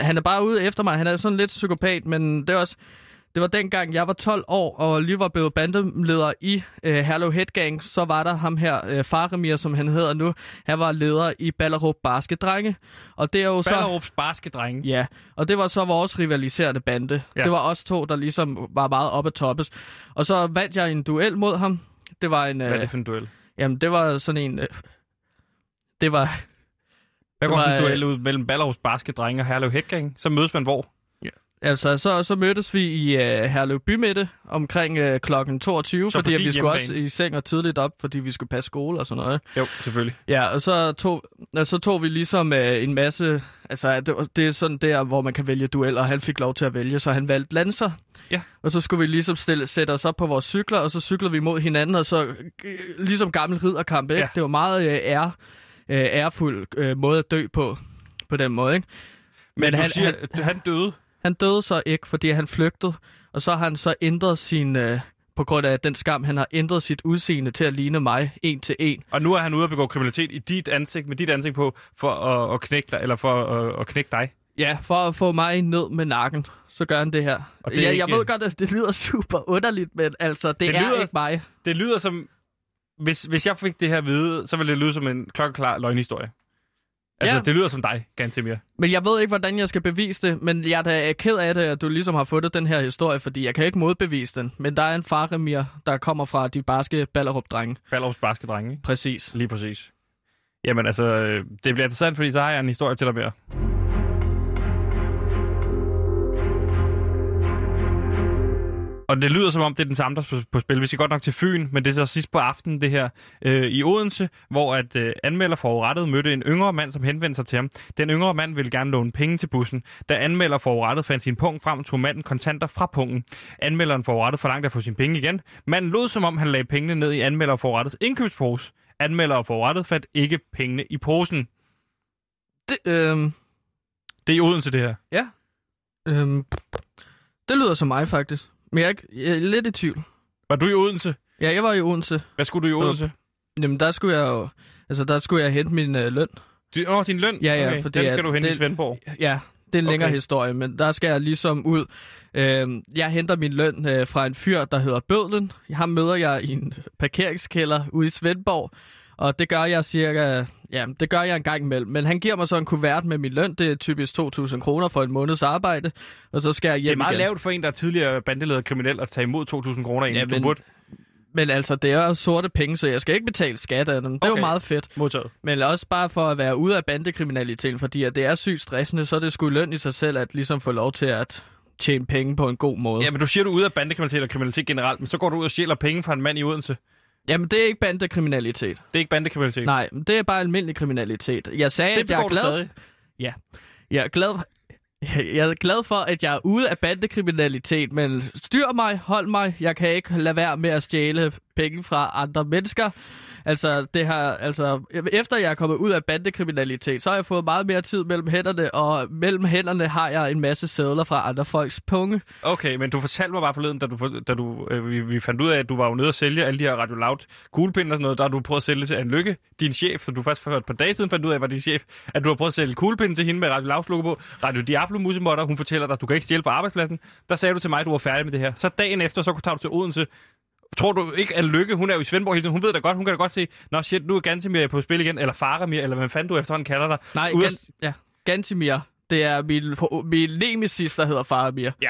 Han er bare ude efter mig. Han er sådan lidt psykopat, men det er også... Det var dengang, jeg var 12 år og lige var blevet bandeleder i Herlev Hit Gang. Så var der ham her, Faramir, som han hedder nu. Han var leder i Ballerups Barske Drenge. Og det er jo Ballerups Barske Drenge? Ja, og det var så vores rivaliserende bande. Ja. Det var os to, der ligesom var meget oppe at toppes. Og så vandt jeg en duel mod ham. Det var en... Hvad er det for en duel? Jamen, det var sådan en... Det var... Hvad går en duel ud mellem Ballerups Barske Drenge og Herlev Hit Gang? Så mødes man hvor? Altså, så mødtes vi i Herlev Bymidte omkring klokken 22, fordi vi skulle også i seng og tidligt op, fordi vi skulle passe skole og sådan noget. Jo, selvfølgelig. Ja, og så tog vi ligesom en masse... Altså, det er sådan der, hvor man kan vælge dueller, og han fik lov til at vælge, så han valgte lanser. Ja. Og så skulle vi ligesom sætte os op på vores cykler, og så cyklede vi mod hinanden, og så ligesom gammel ridderkamp, ikke? Ja. Det var meget ærefuld måde at dø på den måde, ikke? Men han, siger, han døde... Han døde så ikke, fordi han flygtede, og så har han så ændret sin, på grund af den skam, han har ændret sit udseende til at ligne mig 1 til 1. Og nu er han ude at begå kriminalitet i dit ansigt, med dit ansigt på, for at knække dig, eller for at knække dig. Ja, for at få mig ned med nakken, så gør han det her. Og det jeg ved godt, at det lyder super underligt, men altså, det lyder, ikke mig. Det lyder som, hvis jeg fik det her at vide, så ville det lyde som en klokkeklar løgnhistorie. Altså, ja. Det lyder som dig, Gantimir. Men jeg ved ikke, hvordan jeg skal bevise det, men jeg er da ked af det, at du ligesom har fundet den her historie, fordi jeg kan ikke modbevise den. Men der er en Faramir, der kommer fra de barske Ballerup-drenge. Ballerups Barske Drenge. Præcis. Lige præcis. Jamen altså, det bliver interessant, fordi så har jeg en historie til dig mere. Og det lyder som om, det er den samme, der på spil. Vi skal godt nok til Fyn, men det er så sidst på aftenen, det her i Odense, hvor at anmelder forurettet mødte en yngre mand, som henvendte sig til ham. Den yngre mand ville gerne låne penge til bussen. Da anmelder forurettet fandt sin pung frem, tog manden kontanter fra pungen. Anmelderen forurettet forlangte at få sine penge igen. Manden lod som om, han lagde pengene ned i anmelder forurettets indkøbspose. Anmelder forurettet fandt ikke pengene i posen. Det er i Odense, det her. Ja. Det lyder som mig, faktisk. Men jeg er lidt i tvivl. Var du i Odense? Ja, jeg var i Odense. Hvad skulle du i Odense? Jamen, der skulle jeg jo... Altså, der skulle jeg hente min løn. Din løn? Ja, ja. Okay. Fordi den skal du hente i Svendborg? Ja, det er en længere historie, men der skal jeg ligesom ud. Jeg henter min løn fra en fyr, der hedder Bødlen. Ham møder jeg i en parkeringskælder ude i Svendborg. Og det gør jeg cirka... Ja, det gør jeg en gang imellem. Men han giver mig så en kuvert med min løn. Det er typisk 2.000 kroner for en måneds arbejde. Og så skal jeg hjem igen. Det er meget lavt for en, der er tidligere bandeleder kriminel, at tage imod 2.000 kroner, inden du burde. Men altså, det er jo sorte penge, så jeg skal ikke betale skat af dem. Det er jo meget fedt. Modtaget. Men også bare for at være ude af bandekriminaliteten, fordi at det er sygt stressende, så er det sgu løn i sig selv at ligesom få lov til at tjene penge på en god måde. Ja, men du siger, du er ude af bandekriminalitet og kriminalitet generelt, men så går du ud og stjæler penge fra en mand i Odense. Jamen, det er ikke bandekriminalitet. Det er ikke bandekriminalitet? Nej, det er bare almindelig kriminalitet. Jeg sagde, at jeg er glad... Stadig. Ja, jeg er glad for, at jeg er ude af bandekriminalitet, men styr mig, hold mig. Jeg kan ikke lade være med at stjæle penge fra andre mennesker. Altså, efter jeg er kommet ud af bandekriminalitet, så har jeg fået meget mere tid mellem hænderne, og mellem hænderne har jeg en masse sedler fra andre folks punge. Okay, men du fortalte mig bare forleden, da vi fandt ud af, at du var jo nede at sælge alle de her Radio Loud kuglepinde og sådan noget, der har du prøvet at sælge til Anne Lykke, din chef, så du først for et par dage siden fandt ud af, var din chef, at du har prøvet at sælge kuglepinde til hende med Radio Louds logo på. Radio Diablo musemotter, hun fortæller dig, at du kan ikke stjæle på arbejdspladsen. Der sagde du til mig, at du var færdig med det her. Så dagen efter, så tager du til Odense. Tror du ikke, at Lykke, hun er jo i Svendborg hele tiden, hun ved da godt, hun kan da godt se, nå shit, nu er Gantimir på spil igen, eller Faramir, eller hvad fanden du efterhånden kalder dig. Nej, Gantimir, det er min nemesis, der hedder Faramir. Ja.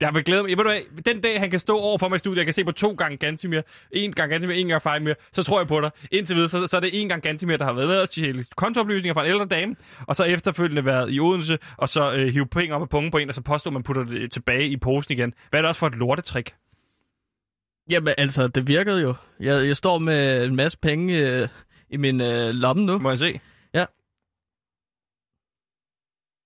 Jeg vil glæde mig. Ved du hvad, den dag, han kan stå overfor mig i studiet, jeg kan se på 2 gange Gantimir, 1 gang Gantimir, 1 gang Faramir, så tror jeg på dig. Indtil videre, så er det 1 gang Gantimir, der har været nede og tjæle kontooplysninger fra en ældre dame, og så efterfølgende været i Odense, og så hive penge op af pungen på en, og så påstår man putter det tilbage i posen igen. Hvad er det også for et lortetrik? Jamen altså, det virkede jo. Jeg står med en masse penge i min lomme nu. Må jeg se? Ja.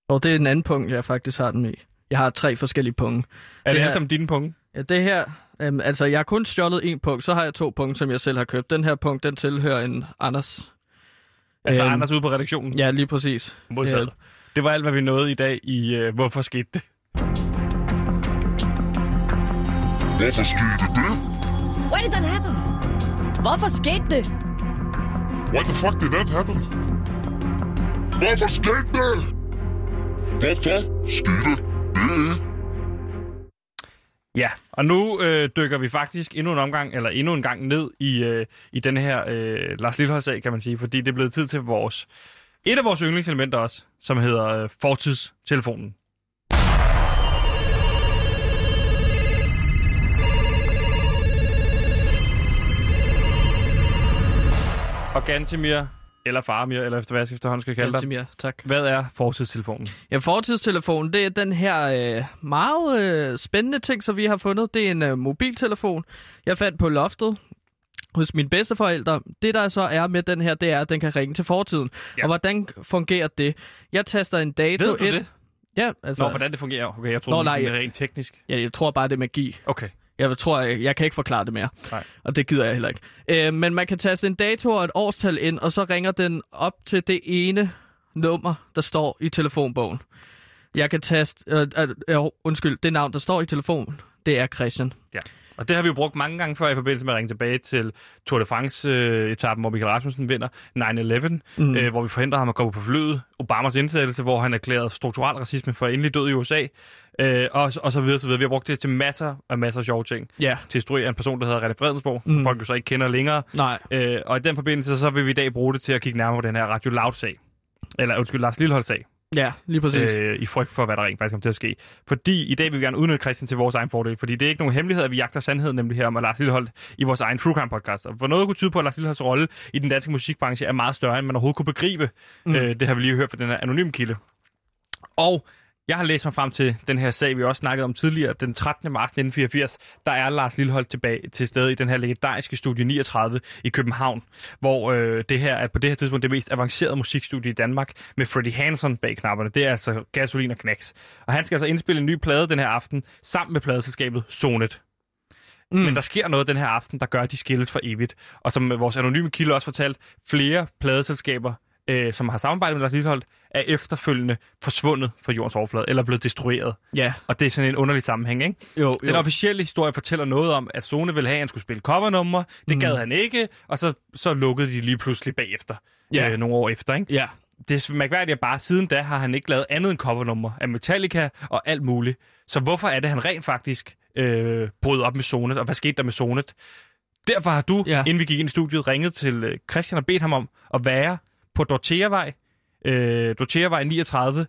Og det er en anden punkt, jeg faktisk har den i. Jeg har 3 forskellige punge. Er det her som dine punge? Ja, det her. Altså, jeg har kun stjålet 1 punkt, så har jeg 2 punkter, som jeg selv har købt. Den her punkt, den tilhører en Anders. Altså Anders ude på redaktionen? Ja, lige præcis. Modsat. Ja. Det var alt, hvad vi nåede i dag i Hvorfor skete det? Hvorfor skete det? Why did that happen? Hvorfor skete det? Why the fuck did that happen? Hvorfor skete det? Hvorfor skete det? Ja, og nu dykker vi faktisk endnu en gang ned i den her Lars Lilholt-sag, kan man sige, fordi det er blevet tid til et af vores yndlingselementer også, som hedder fortidstelefonen. Og Gantimir, eller Faramir, eller hvad jeg efterhånden skal kalde dig. Gantimir, tak. Hvad er fortidstelefonen? Ja, fortidstelefonen, det er den her meget spændende ting, som vi har fundet. Det er en mobiltelefon, jeg fandt på loftet hos mine bedsteforældre. Det, der så er med den her, det er, at den kan ringe til fortiden. Ja. Og hvordan fungerer det? Jeg taster en dato ind. Ved du det? Ja, altså... Nå, hvordan det fungerer? Okay, jeg tror, det er rent teknisk. Ja, jeg tror bare, det er magi. Okay. Jeg tror, jeg kan ikke forklare det mere. Nej. Og det gider jeg heller ikke. Men man kan taste en dato og et årstal ind, og så ringer den op til det ene nummer, der står i telefonbogen. Jeg kan taste... det navn, der står i telefonen, det er Christian. Ja. Og det har vi jo brugt mange gange før i forbindelse med at ringe tilbage til Tour de France-etappen, hvor Michael Rasmussen vinder 9/11, hvor vi forhindrer ham at komme på flyet. Obamas indsættelse, hvor han erklærede strukturel racisme for endelig død i USA, og så videre, så videre. Vi har brugt det til masser af sjove ting. Yeah. Til historie af en person, der hedder René Fredensborg, som folk jo så ikke kender længere. Nej. Og i den forbindelse, så vil vi i dag bruge det til at kigge nærmere på den her Radio Loud-sag. Eller undskyld, Lars Lilholt-sag. Ja, lige præcis. I frygt for, hvad der rent faktisk kommer til at ske. Fordi i dag vil vi gerne udnytte Christian til vores egen fordel, fordi det er ikke nogen hemmelighed, at vi jagter sandheden, nemlig her om Lars Lilholt i vores egen True Crime podcast. Og for noget kunne tyde på, at Lars Lilholts rolle i den danske musikbranche er meget større, end man overhovedet kunne begribe. Det har vi lige hørt fra den her anonyme kilde. Og jeg har læst mig frem til den her sag, vi også snakkede om tidligere. Den 13. marts 1984, der er Lars Lilholt tilbage til stede i den her legendariske studie 39 i København, hvor det her er på det her tidspunkt det mest avancerede musikstudie i Danmark med Freddie Hansen bag knapperne. Det er altså Gasolin og Knack. Og han skal altså indspille en ny plade den her aften sammen med pladeselskabet Sonet. Men der sker noget den her aften, der gør, at de skilles for evigt. Og som vores anonyme kilde også fortalte, flere pladeselskaber, som har samarbejdet med Lars Lilholt, er efterfølgende forsvundet fra jordens overflade, eller blevet destrueret. Yeah. Og det er sådan en underlig sammenhæng, ikke? Jo. Den officielle historie fortæller noget om, at Sone ville have, at han skulle spille covernumre. Det gad han ikke, og så lukkede de lige pludselig bagefter. Yeah. Nogle år efter, ikke? Yeah. Det er mærkværdigt, at bare siden da har han ikke lavet andet end covernumre af Metallica og alt muligt. Så hvorfor er det, han rent faktisk brød op med Sonet, og hvad skete der med Sonet? Derfor har du, inden vi gik ind i studiet, ringet til Christian og bedt ham om at være på Dortheavej 39,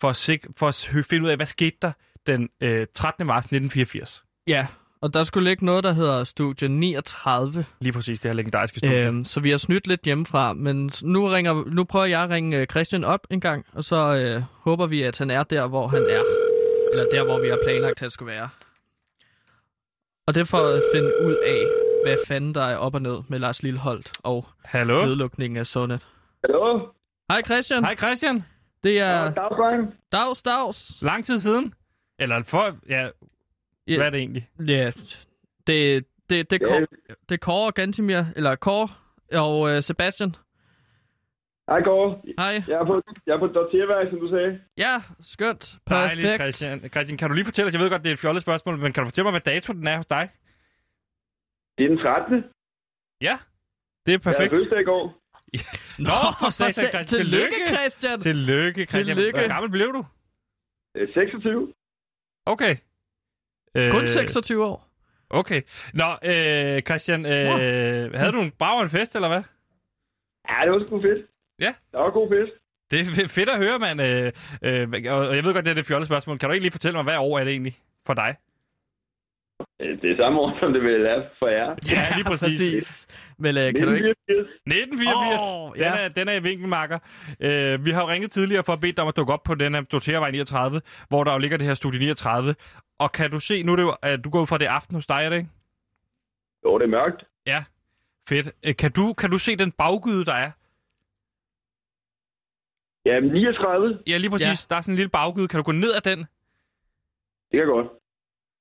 for at finde ud af, hvad skete der den 13. marts 1984. Ja, og der skulle ligge noget, der hedder studie 39. Lige præcis, det her legendariske studie. Så vi har snydt lidt hjemmefra, men nu prøver jeg at ringe Christian op en gang, og så håber vi, at han er der, hvor han er. Eller der, hvor vi har planlagt, at han skulle være. Og det er for at finde ud af, hvad fanden der er op og ned med Lars Lilholt og nedlukningen af Sonet. Hallo? Hej Christian. Hej Christian. Det er... Dags. Lang tid siden. Eller for... Ja. Hvad er det egentlig? Ja. Det er Kåre og Gantimir. Eller Kåre og Sebastian. Hej Kåre. Hej. Jeg er på Dortheavej, som du sagde. Ja, skønt. Perfekt. Dejligt, Christian. Christian, kan du lige fortælle os? Jeg ved godt, det er et fjollet spørgsmål, men kan du fortælle mig, hvad dato den er hos dig? Det er den 13. Ja, det er perfekt. Jeg fødselsdag i går. Nå, for satan, Christian. Tillykke, Christian. Tillykke, Christian. Hvor gammel blev du? 26. Okay. Kun 26 år. Okay. Nå, Christian, havde du en brav fest, eller hvad? Ja, det var sgu fedt. Ja? Det var god fest. Det er fedt at høre, mand. Og jeg ved godt, det er det fjollede spørgsmål. Kan du ikke lige fortælle mig, hvad år er det egentlig for dig? Det er samme år, som det ville være for jer. Ja, lige præcis. Men kan du ikke... 1984. Den er i vinkelmarker. Vi har jo ringet tidligere for at bede dig om at dukke op på den her Dortheavej 39, hvor der jo ligger det her studie 39. Og kan du se, nu er det jo, at du går ud fra det aften hos dig, er det ikke? Jo, det er mørkt. Ja, fedt. Kan du se den baggyde, der er? Ja, 39. Ja, lige præcis. Ja. Der er sådan en lille baggyde. Kan du gå ned ad den? Det kan godt.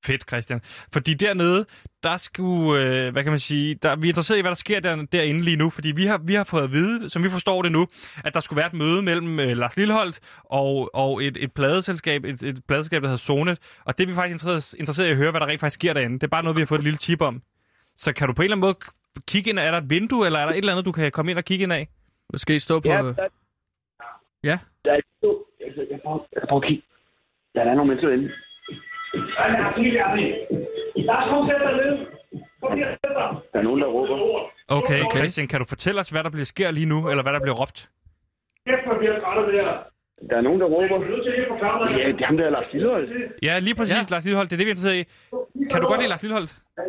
Fedt, Christian. Fordi dernede, der skulle, hvad kan man sige, vi er interesseret i, hvad der sker derinde lige nu, fordi vi har fået at vide, som vi forstår det nu, at der skulle være et møde mellem Lars Lilholt og et pladeselskab, der hedder Sonet, og det er vi faktisk interesseret i at høre, hvad der rent faktisk sker derinde. Det er bare noget, vi har fået et lille tip om. Så kan du på en eller anden måde kigge ind, er der et vindue, eller er der et eller andet, du kan komme ind og kigge ind af? Måske stå på... Ja? Der er et vindue. Jeg prøver at kigge. Der er nogle mennesker derinde. Der er nogen, der råber. Okay, Christian, kan du fortælle os, hvad der bliver sker lige nu, eller hvad der bliver råbt? Der er nogen, der råber. Ja, det er ham der, Lars Lilholt. Ja, lige præcis, ja. Lars Lilholt. Det er det, vi er interesseret i. Kan du godt lide Lars Lilholt? Der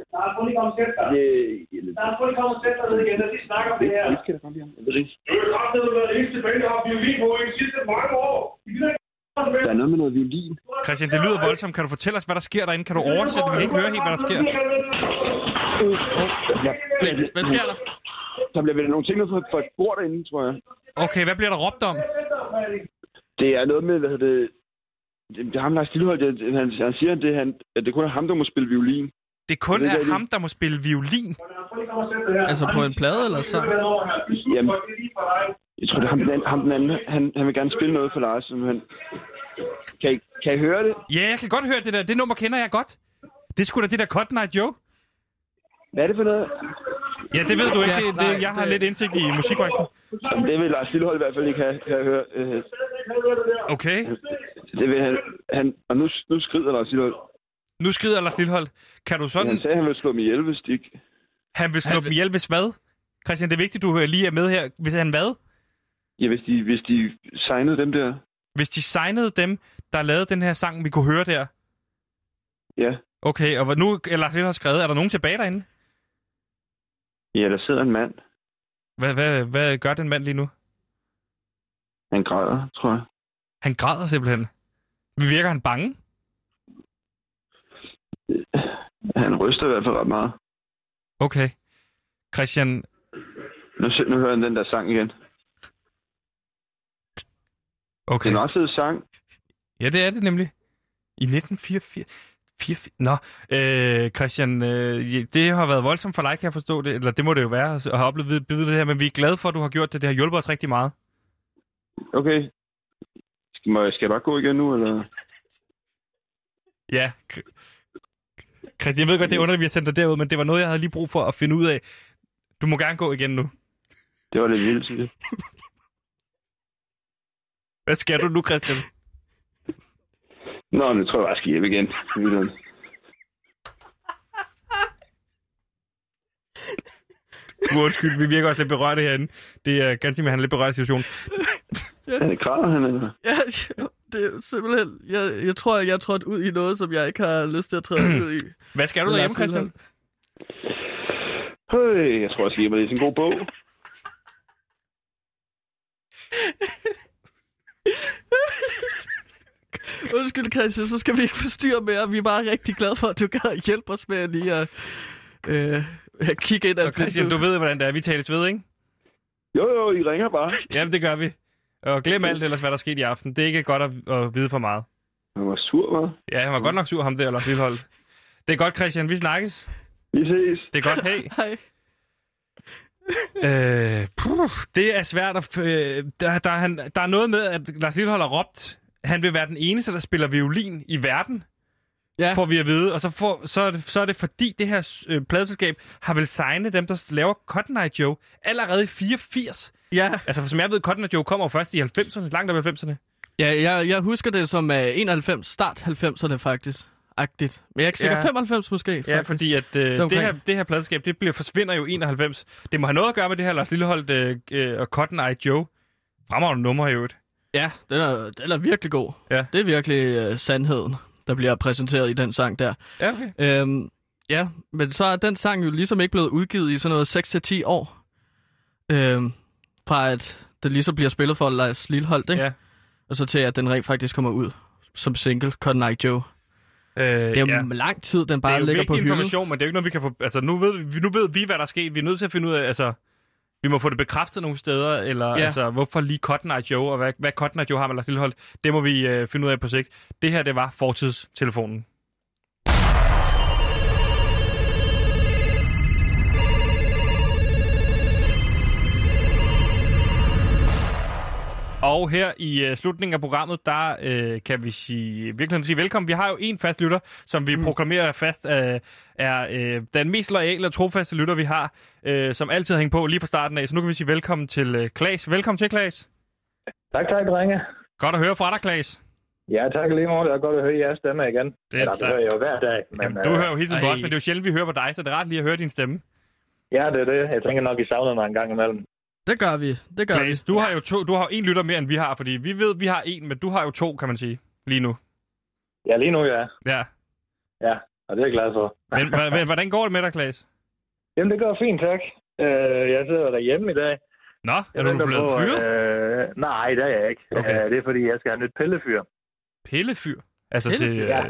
er noget med noget violin. Christian, det lyder voldsomt. Kan du fortælle os, hvad der sker derinde? Kan du oversætte? Vi kan ikke høre helt, hvad der sker. Hvad sker der? Der bliver vel nogle ting fra et bord derinde, tror jeg. Okay, hvad bliver der råbt om? Det er noget med, hvad hedder det... Det er ham, Lars Lilholt. Han siger, at det kun er ham, der må spille violin. Det kun er ham, der må spille violin? Altså på en plade eller så? Jamen, jeg tror, det er ham den anden. Han vil gerne spille noget for Lars. Kan I høre det? Ja, jeg kan godt høre det der. Det nummer kender jeg godt. Det er sgu da det der Cotton Eye Joe. Hvad er det for noget? Ja, det ved du ikke. Jeg har lidt indsigt i musikbranchen. Det vil Lars Lilholt i hvert fald ikke have hørt. Okay. Det vil han. Og nu skrider Lars Lilholt. Nu skrider Lars Lilholt. Kan du sådan... Han sagde, han vil slå dem ihjel, hvis de ikke... Han vil slå dem ihjel, hvis hvad? Christian, det er vigtigt, du lige er med her. Hvis han hvad? Ja, hvis de signede dem der. Hvis de signede dem, der lavede den her sang, vi kunne høre der? Ja. Okay, og nu er Lars Lilholt skrevet. Er der nogen tilbage derinde? Ja, der sidder en mand. Hvad gør den mand lige nu? Han græder, tror jeg. Han græder simpelthen? Virker han bange? Han ryster i hvert fald ret meget. Okay. Christian... Nu hører han den der sang igen. Okay. Det er en også sang. Ja, det er det nemlig. I 1984... Nå, Christian, det har været voldsomt for dig, kan jeg forstå det. Eller det må det jo være at have oplevet det her, men vi er glade for, at du har gjort det. Det har hjulpet os rigtig meget. Okay. Skal jeg bare gå igen nu, eller? Ja. Christian, jeg ved godt, det er underligt, vi har sendt dig derud, men det var noget, jeg havde lige brug for at finde ud af. Du må gerne gå igen nu. Det var lidt vildt. Hvad skal du nu, Christian? Nå, nu tror jeg bare, jeg skal hjem igen. Undskyld, vi virker også lidt berørte herinde. Det er ganske med, han er lidt berørt i situationen. Han græder, han eller? Ja, det er simpelthen... Jeg tror, jeg er trådt ud i noget, som jeg ikke har lyst til at træde ud i. Hvad skal du derhjemme, Christian? Hey, jeg tror, jeg skal hjem og læse en god bog. Undskyld, Christian, så skal vi ikke forstyrre mere. Vi er bare rigtig glade for, at du kan hjælpe os med lige at kigge ind. Og Christian, du ved, hvordan det er. Vi tales ved, ikke? Jo, I ringer bare. Jamen, det gør vi. Og glem alt ellers, hvad der skete i aften. Det er ikke godt at vide for meget. Han var sur, hva'? Ja, han var godt nok sur, ham der, Lars Lilholt. Det er godt, Christian. Vi snakkes. Vi ses. Det er godt. Hey. Hej. Det er svært at... Der er noget med, at Lars Lilholt har råbt... Han vil være den eneste, der spiller violin i verden, får vi at vide. Og så er det, fordi det her pladeselskab har vel signet dem, der laver Cotton Eye Joe allerede i 84. Ja. Altså, som jeg ved, Cotton Eye Joe kommer først i 90'erne, langt op i 90'erne. Ja, jeg husker det som 91, start 90'erne faktisk. Agtigt. Men jeg er ikke sikker, 95 måske. Faktisk. Ja, fordi at det her pladeselskab, det forsvinder jo 91. Det må have noget at gøre med det her Lars Lilholt og Cotton Eye Joe. Fremragende nummer i øvrigt. Ja, den er virkelig god. Ja. Det er virkelig sandheden, der bliver præsenteret i den sang der. Ja, okay. Ja, men så er den sang jo ligesom ikke blevet udgivet i sådan noget 6-10 år. Fra at det ligesom bliver spillet for Lars Lilholt, ikke? Ja. Og så til at den rent faktisk kommer ud som single, Cotton Eye Joe. Det er jo lang tid, den bare ligger på hylden. Det er jo information, men det er jo ikke noget, vi kan få... Altså, nu ved vi, hvad der er sket. Vi er nødt til at finde ud af... Altså vi må få det bekræftet nogle steder, eller altså, hvorfor lige Cotton Eye Joe, og hvad Cotton Eye Joe har med Lars Lilholt, det må vi finde ud af på sigt. Det her, det var fortidstelefonen. Og her i slutningen af programmet, der kan vi virkelig sige velkommen. Vi har jo en fast lytter, som vi proklamerer fast er den mest loyale og trofaste lytter, vi har, som altid har hængt på lige fra starten af. Så nu kan vi sige velkommen til Klaes. Velkommen til, Klaes. Tak, drenge. Godt at høre fra dig, Klaes. Ja, tak lige måde. Det er godt at høre jeres stemme igen. Det hører jeg jo hver dag. Men, jamen, du hører jo helt som os, men det er jo sjældent, vi hører på dig, så det er rart lige at høre din stemme. Ja, det er det. Jeg tænker nok, I savner mig en gang imellem. Det gør vi. Det gør Klaes, vi. Du har jo to, du har en lytter mere, end vi har, fordi vi ved, vi har en, men du har jo to, kan man sige, lige nu. Ja, lige nu, ja. Ja. Ja, og det er jeg glad for. Men hvordan går det med dig, Klaes? Jamen, det går fint, tak. Jeg sidder derhjemme i dag. Nå, er du blevet fyret? Nej, det er jeg ikke. Okay. Det er, fordi jeg skal have nyt pillefyr. Pillefyr? Altså pillefyr? Til, ja.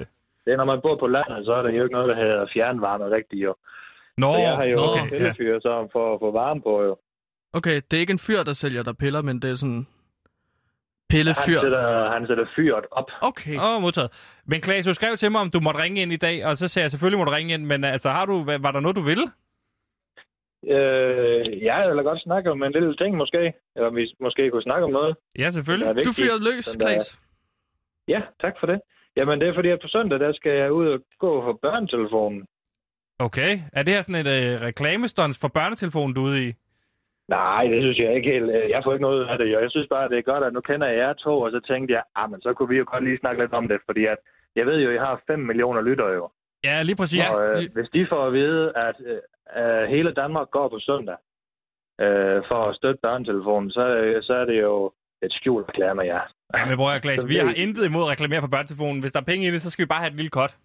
Det er, når man bor på landet, så er der jo ikke noget, der hedder fjernvarme rigtigt, jo. Nå, så jeg har jo okay, pillefyr, så for at få varme på, jo. Okay, det er ikke en fyr, der sælger der piller, men det er sådan pillefyr. Han sætter fyret op. Okay. Åh, modtaget. Men Klaes, du skrev til mig, om du måtte ringe ind i dag, og så sagde jeg selvfølgelig, måtte ringe ind, men altså, var der noget, du ville? Ja, jeg vil godt snakke om en lille ting, måske. Eller vi måske kunne snakke om noget. Ja, selvfølgelig. Du fyrer løs, Klaes. Ja, tak for det. Jamen, det er fordi, at på søndag, der skal jeg ud og gå for Børnetelefonen. Okay. Er det her sådan et reklamestons for Børnetelefonen, du er ude i? Nej, det synes jeg ikke helt. Jeg får ikke noget ud af det. Jeg synes bare, det er godt, at nu kender jeg jer to, og så tænkte jeg, men så kunne vi jo godt lige snakke lidt om det, fordi at jeg ved jo, at I har 5 millioner lyttere jo. Ja, lige præcis. Og, hvis de får at vide, at hele Danmark går på søndag for at støtte Børnetelefonen, så er det jo et skjult reklame, ja. Ja, men bror jeg, Klaes, vi har intet imod at reklamere for Børnetelefonen. Hvis der er penge i det, så skal vi bare have et lille cut.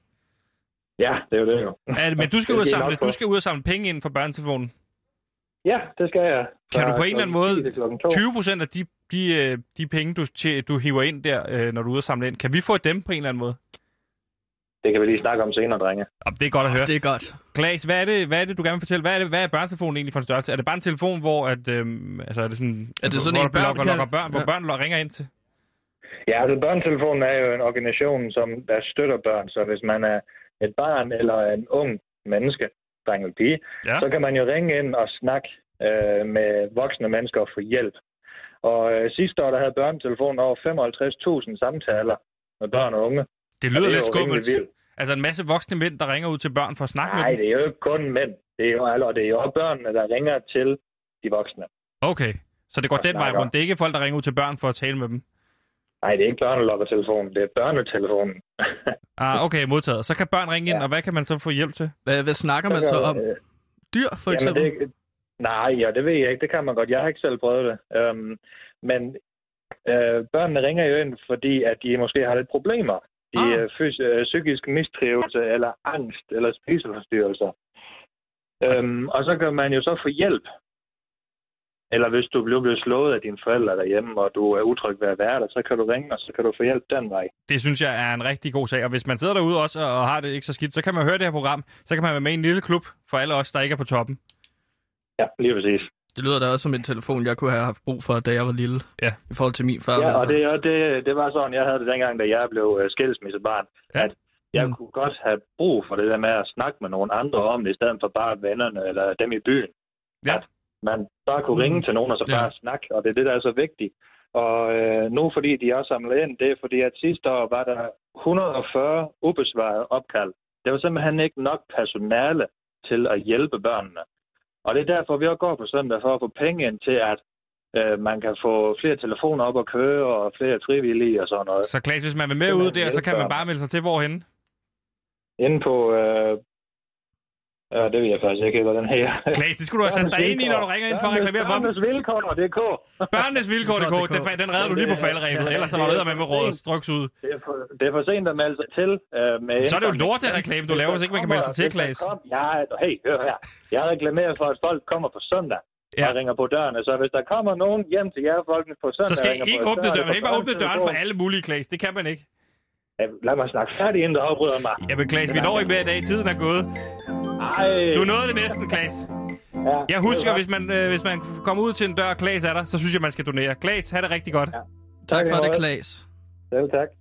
Ja, det er jo det jo. Ja, men du skal ud og samle penge ind for Børnetelefonen. Ja, det skal jeg. Kan du på en eller anden måde, 20% af de penge, du hiver ind der, når du er ude og samle ind, kan vi få dem på en eller anden måde? Det kan vi lige snakke om senere, drenge. Det er godt at høre. Det er godt. Klaes, hvad er det, du gerne vil fortælle? Hvad er børnetelefonen egentlig for en størrelse? Er det bare en telefon, hvor at, altså, er det sådan, er det sådan hvor, en børn, der lokker børn, ja. Hvor børn ringer ind til? Ja, altså Børnetelefonen er jo en organisation, som der støtter børn. Så hvis man er et barn eller en ung menneske, dreng eller pige, ja. Så kan man jo ringe ind og snakke med voksne mennesker og få hjælp. Og sidste år, der havde Børnetelefonen over 55.000 samtaler med børn og unge. Det lyder lidt skummelt. Altså en masse voksne mænd, der ringer ud til børn for at snakke med dem? Nej, det er jo ikke kun mænd. Det er jo alle, og det er jo også børnene, der ringer til de voksne. Okay, så det går den vej rundt. Det er ikke folk, der ringer ud til børn for at tale med dem? Nej, det er ikke børn, der lukker telefonen. Det er Børnetelefonen. Okay, modtaget. Så kan børn ringe ind, og hvad kan man så få hjælp til? Hvad snakker man så om? Dyr, for eksempel? Det ved jeg ikke. Det kan man godt. Jeg har ikke selv prøvet det. Børnene ringer jo ind, fordi at de måske har lidt problemer. De er psykisk mistrivelse, eller angst, eller spiseforstyrrelser. Og så kan man jo så få hjælp. Eller hvis du bliver slået af dine forældre derhjemme, og du er utryg ved at være der, så kan du ringe, og så kan du få hjælp den vej. Det synes jeg er en rigtig god sag. Og hvis man sidder derude også og har det ikke så skidt, så kan man høre det her program. Så kan man være med i en lille klub for alle os, der ikke er på toppen. Ja, lige præcis. Det lyder da også som en telefon, jeg kunne have haft brug for, da jeg var lille, i forhold til min far. Ja, og det var sådan, jeg havde det dengang, da jeg blev skilsmissebarn, at jeg kunne godt have brug for det der med at snakke med nogle andre om det, i stedet for bare vennerne eller dem i byen. Ja. At man bare kunne ringe til nogen og så bare snakke, og det er det, der er så vigtigt. Og nu, fordi de også samlet ind, det er fordi, at sidste år var der 140 ubesvarede opkald. Der var simpelthen ikke nok personale til at hjælpe børnene. Og det er derfor, vi også går på søndag, for at få penge ind til, at man kan få flere telefoner op og køre, og flere frivillige og sådan noget. Så Klaes, hvis man vil med ud der, så kan man bare melde sig til hvorhenne? Inde på... det vil jeg faktisk ikke helt, hvordan her. Klaes, det skulle du have sat dig ind i, når du ringer ind for at reklamere for dem. Børnesvilkår.dk Børnesvilkår.dk, den redder du lige på faldrebet, ellers så var du med rådet struks ud. Det er for sent at melde sig til. Så er det jo lortereklame, du laver, hvis ikke man kan melde sig til, Klaes. Hør her. Jeg reklamerer for, at folk kommer på søndag og ringer på dørene. Så hvis der kommer nogen hjem til jer, folkene på søndag... Så skal I ikke åbne døren. Man kan ikke bare åbne døren for alle mulige, Klaes. Det kan man ikke. Lad mig snakke færdig, inden der afbryder mig. Jamen, Klaes, vi når ikke mere i dag. Tiden er gået. Ej. Du nåede det næsten, Klaes. Ja, jeg husker, hvis man kommer ud til en dør, og Klaes er der, så synes jeg, man skal donere. Klaes, have det rigtig godt. Ja. Tak for det, Klaes. Selv tak.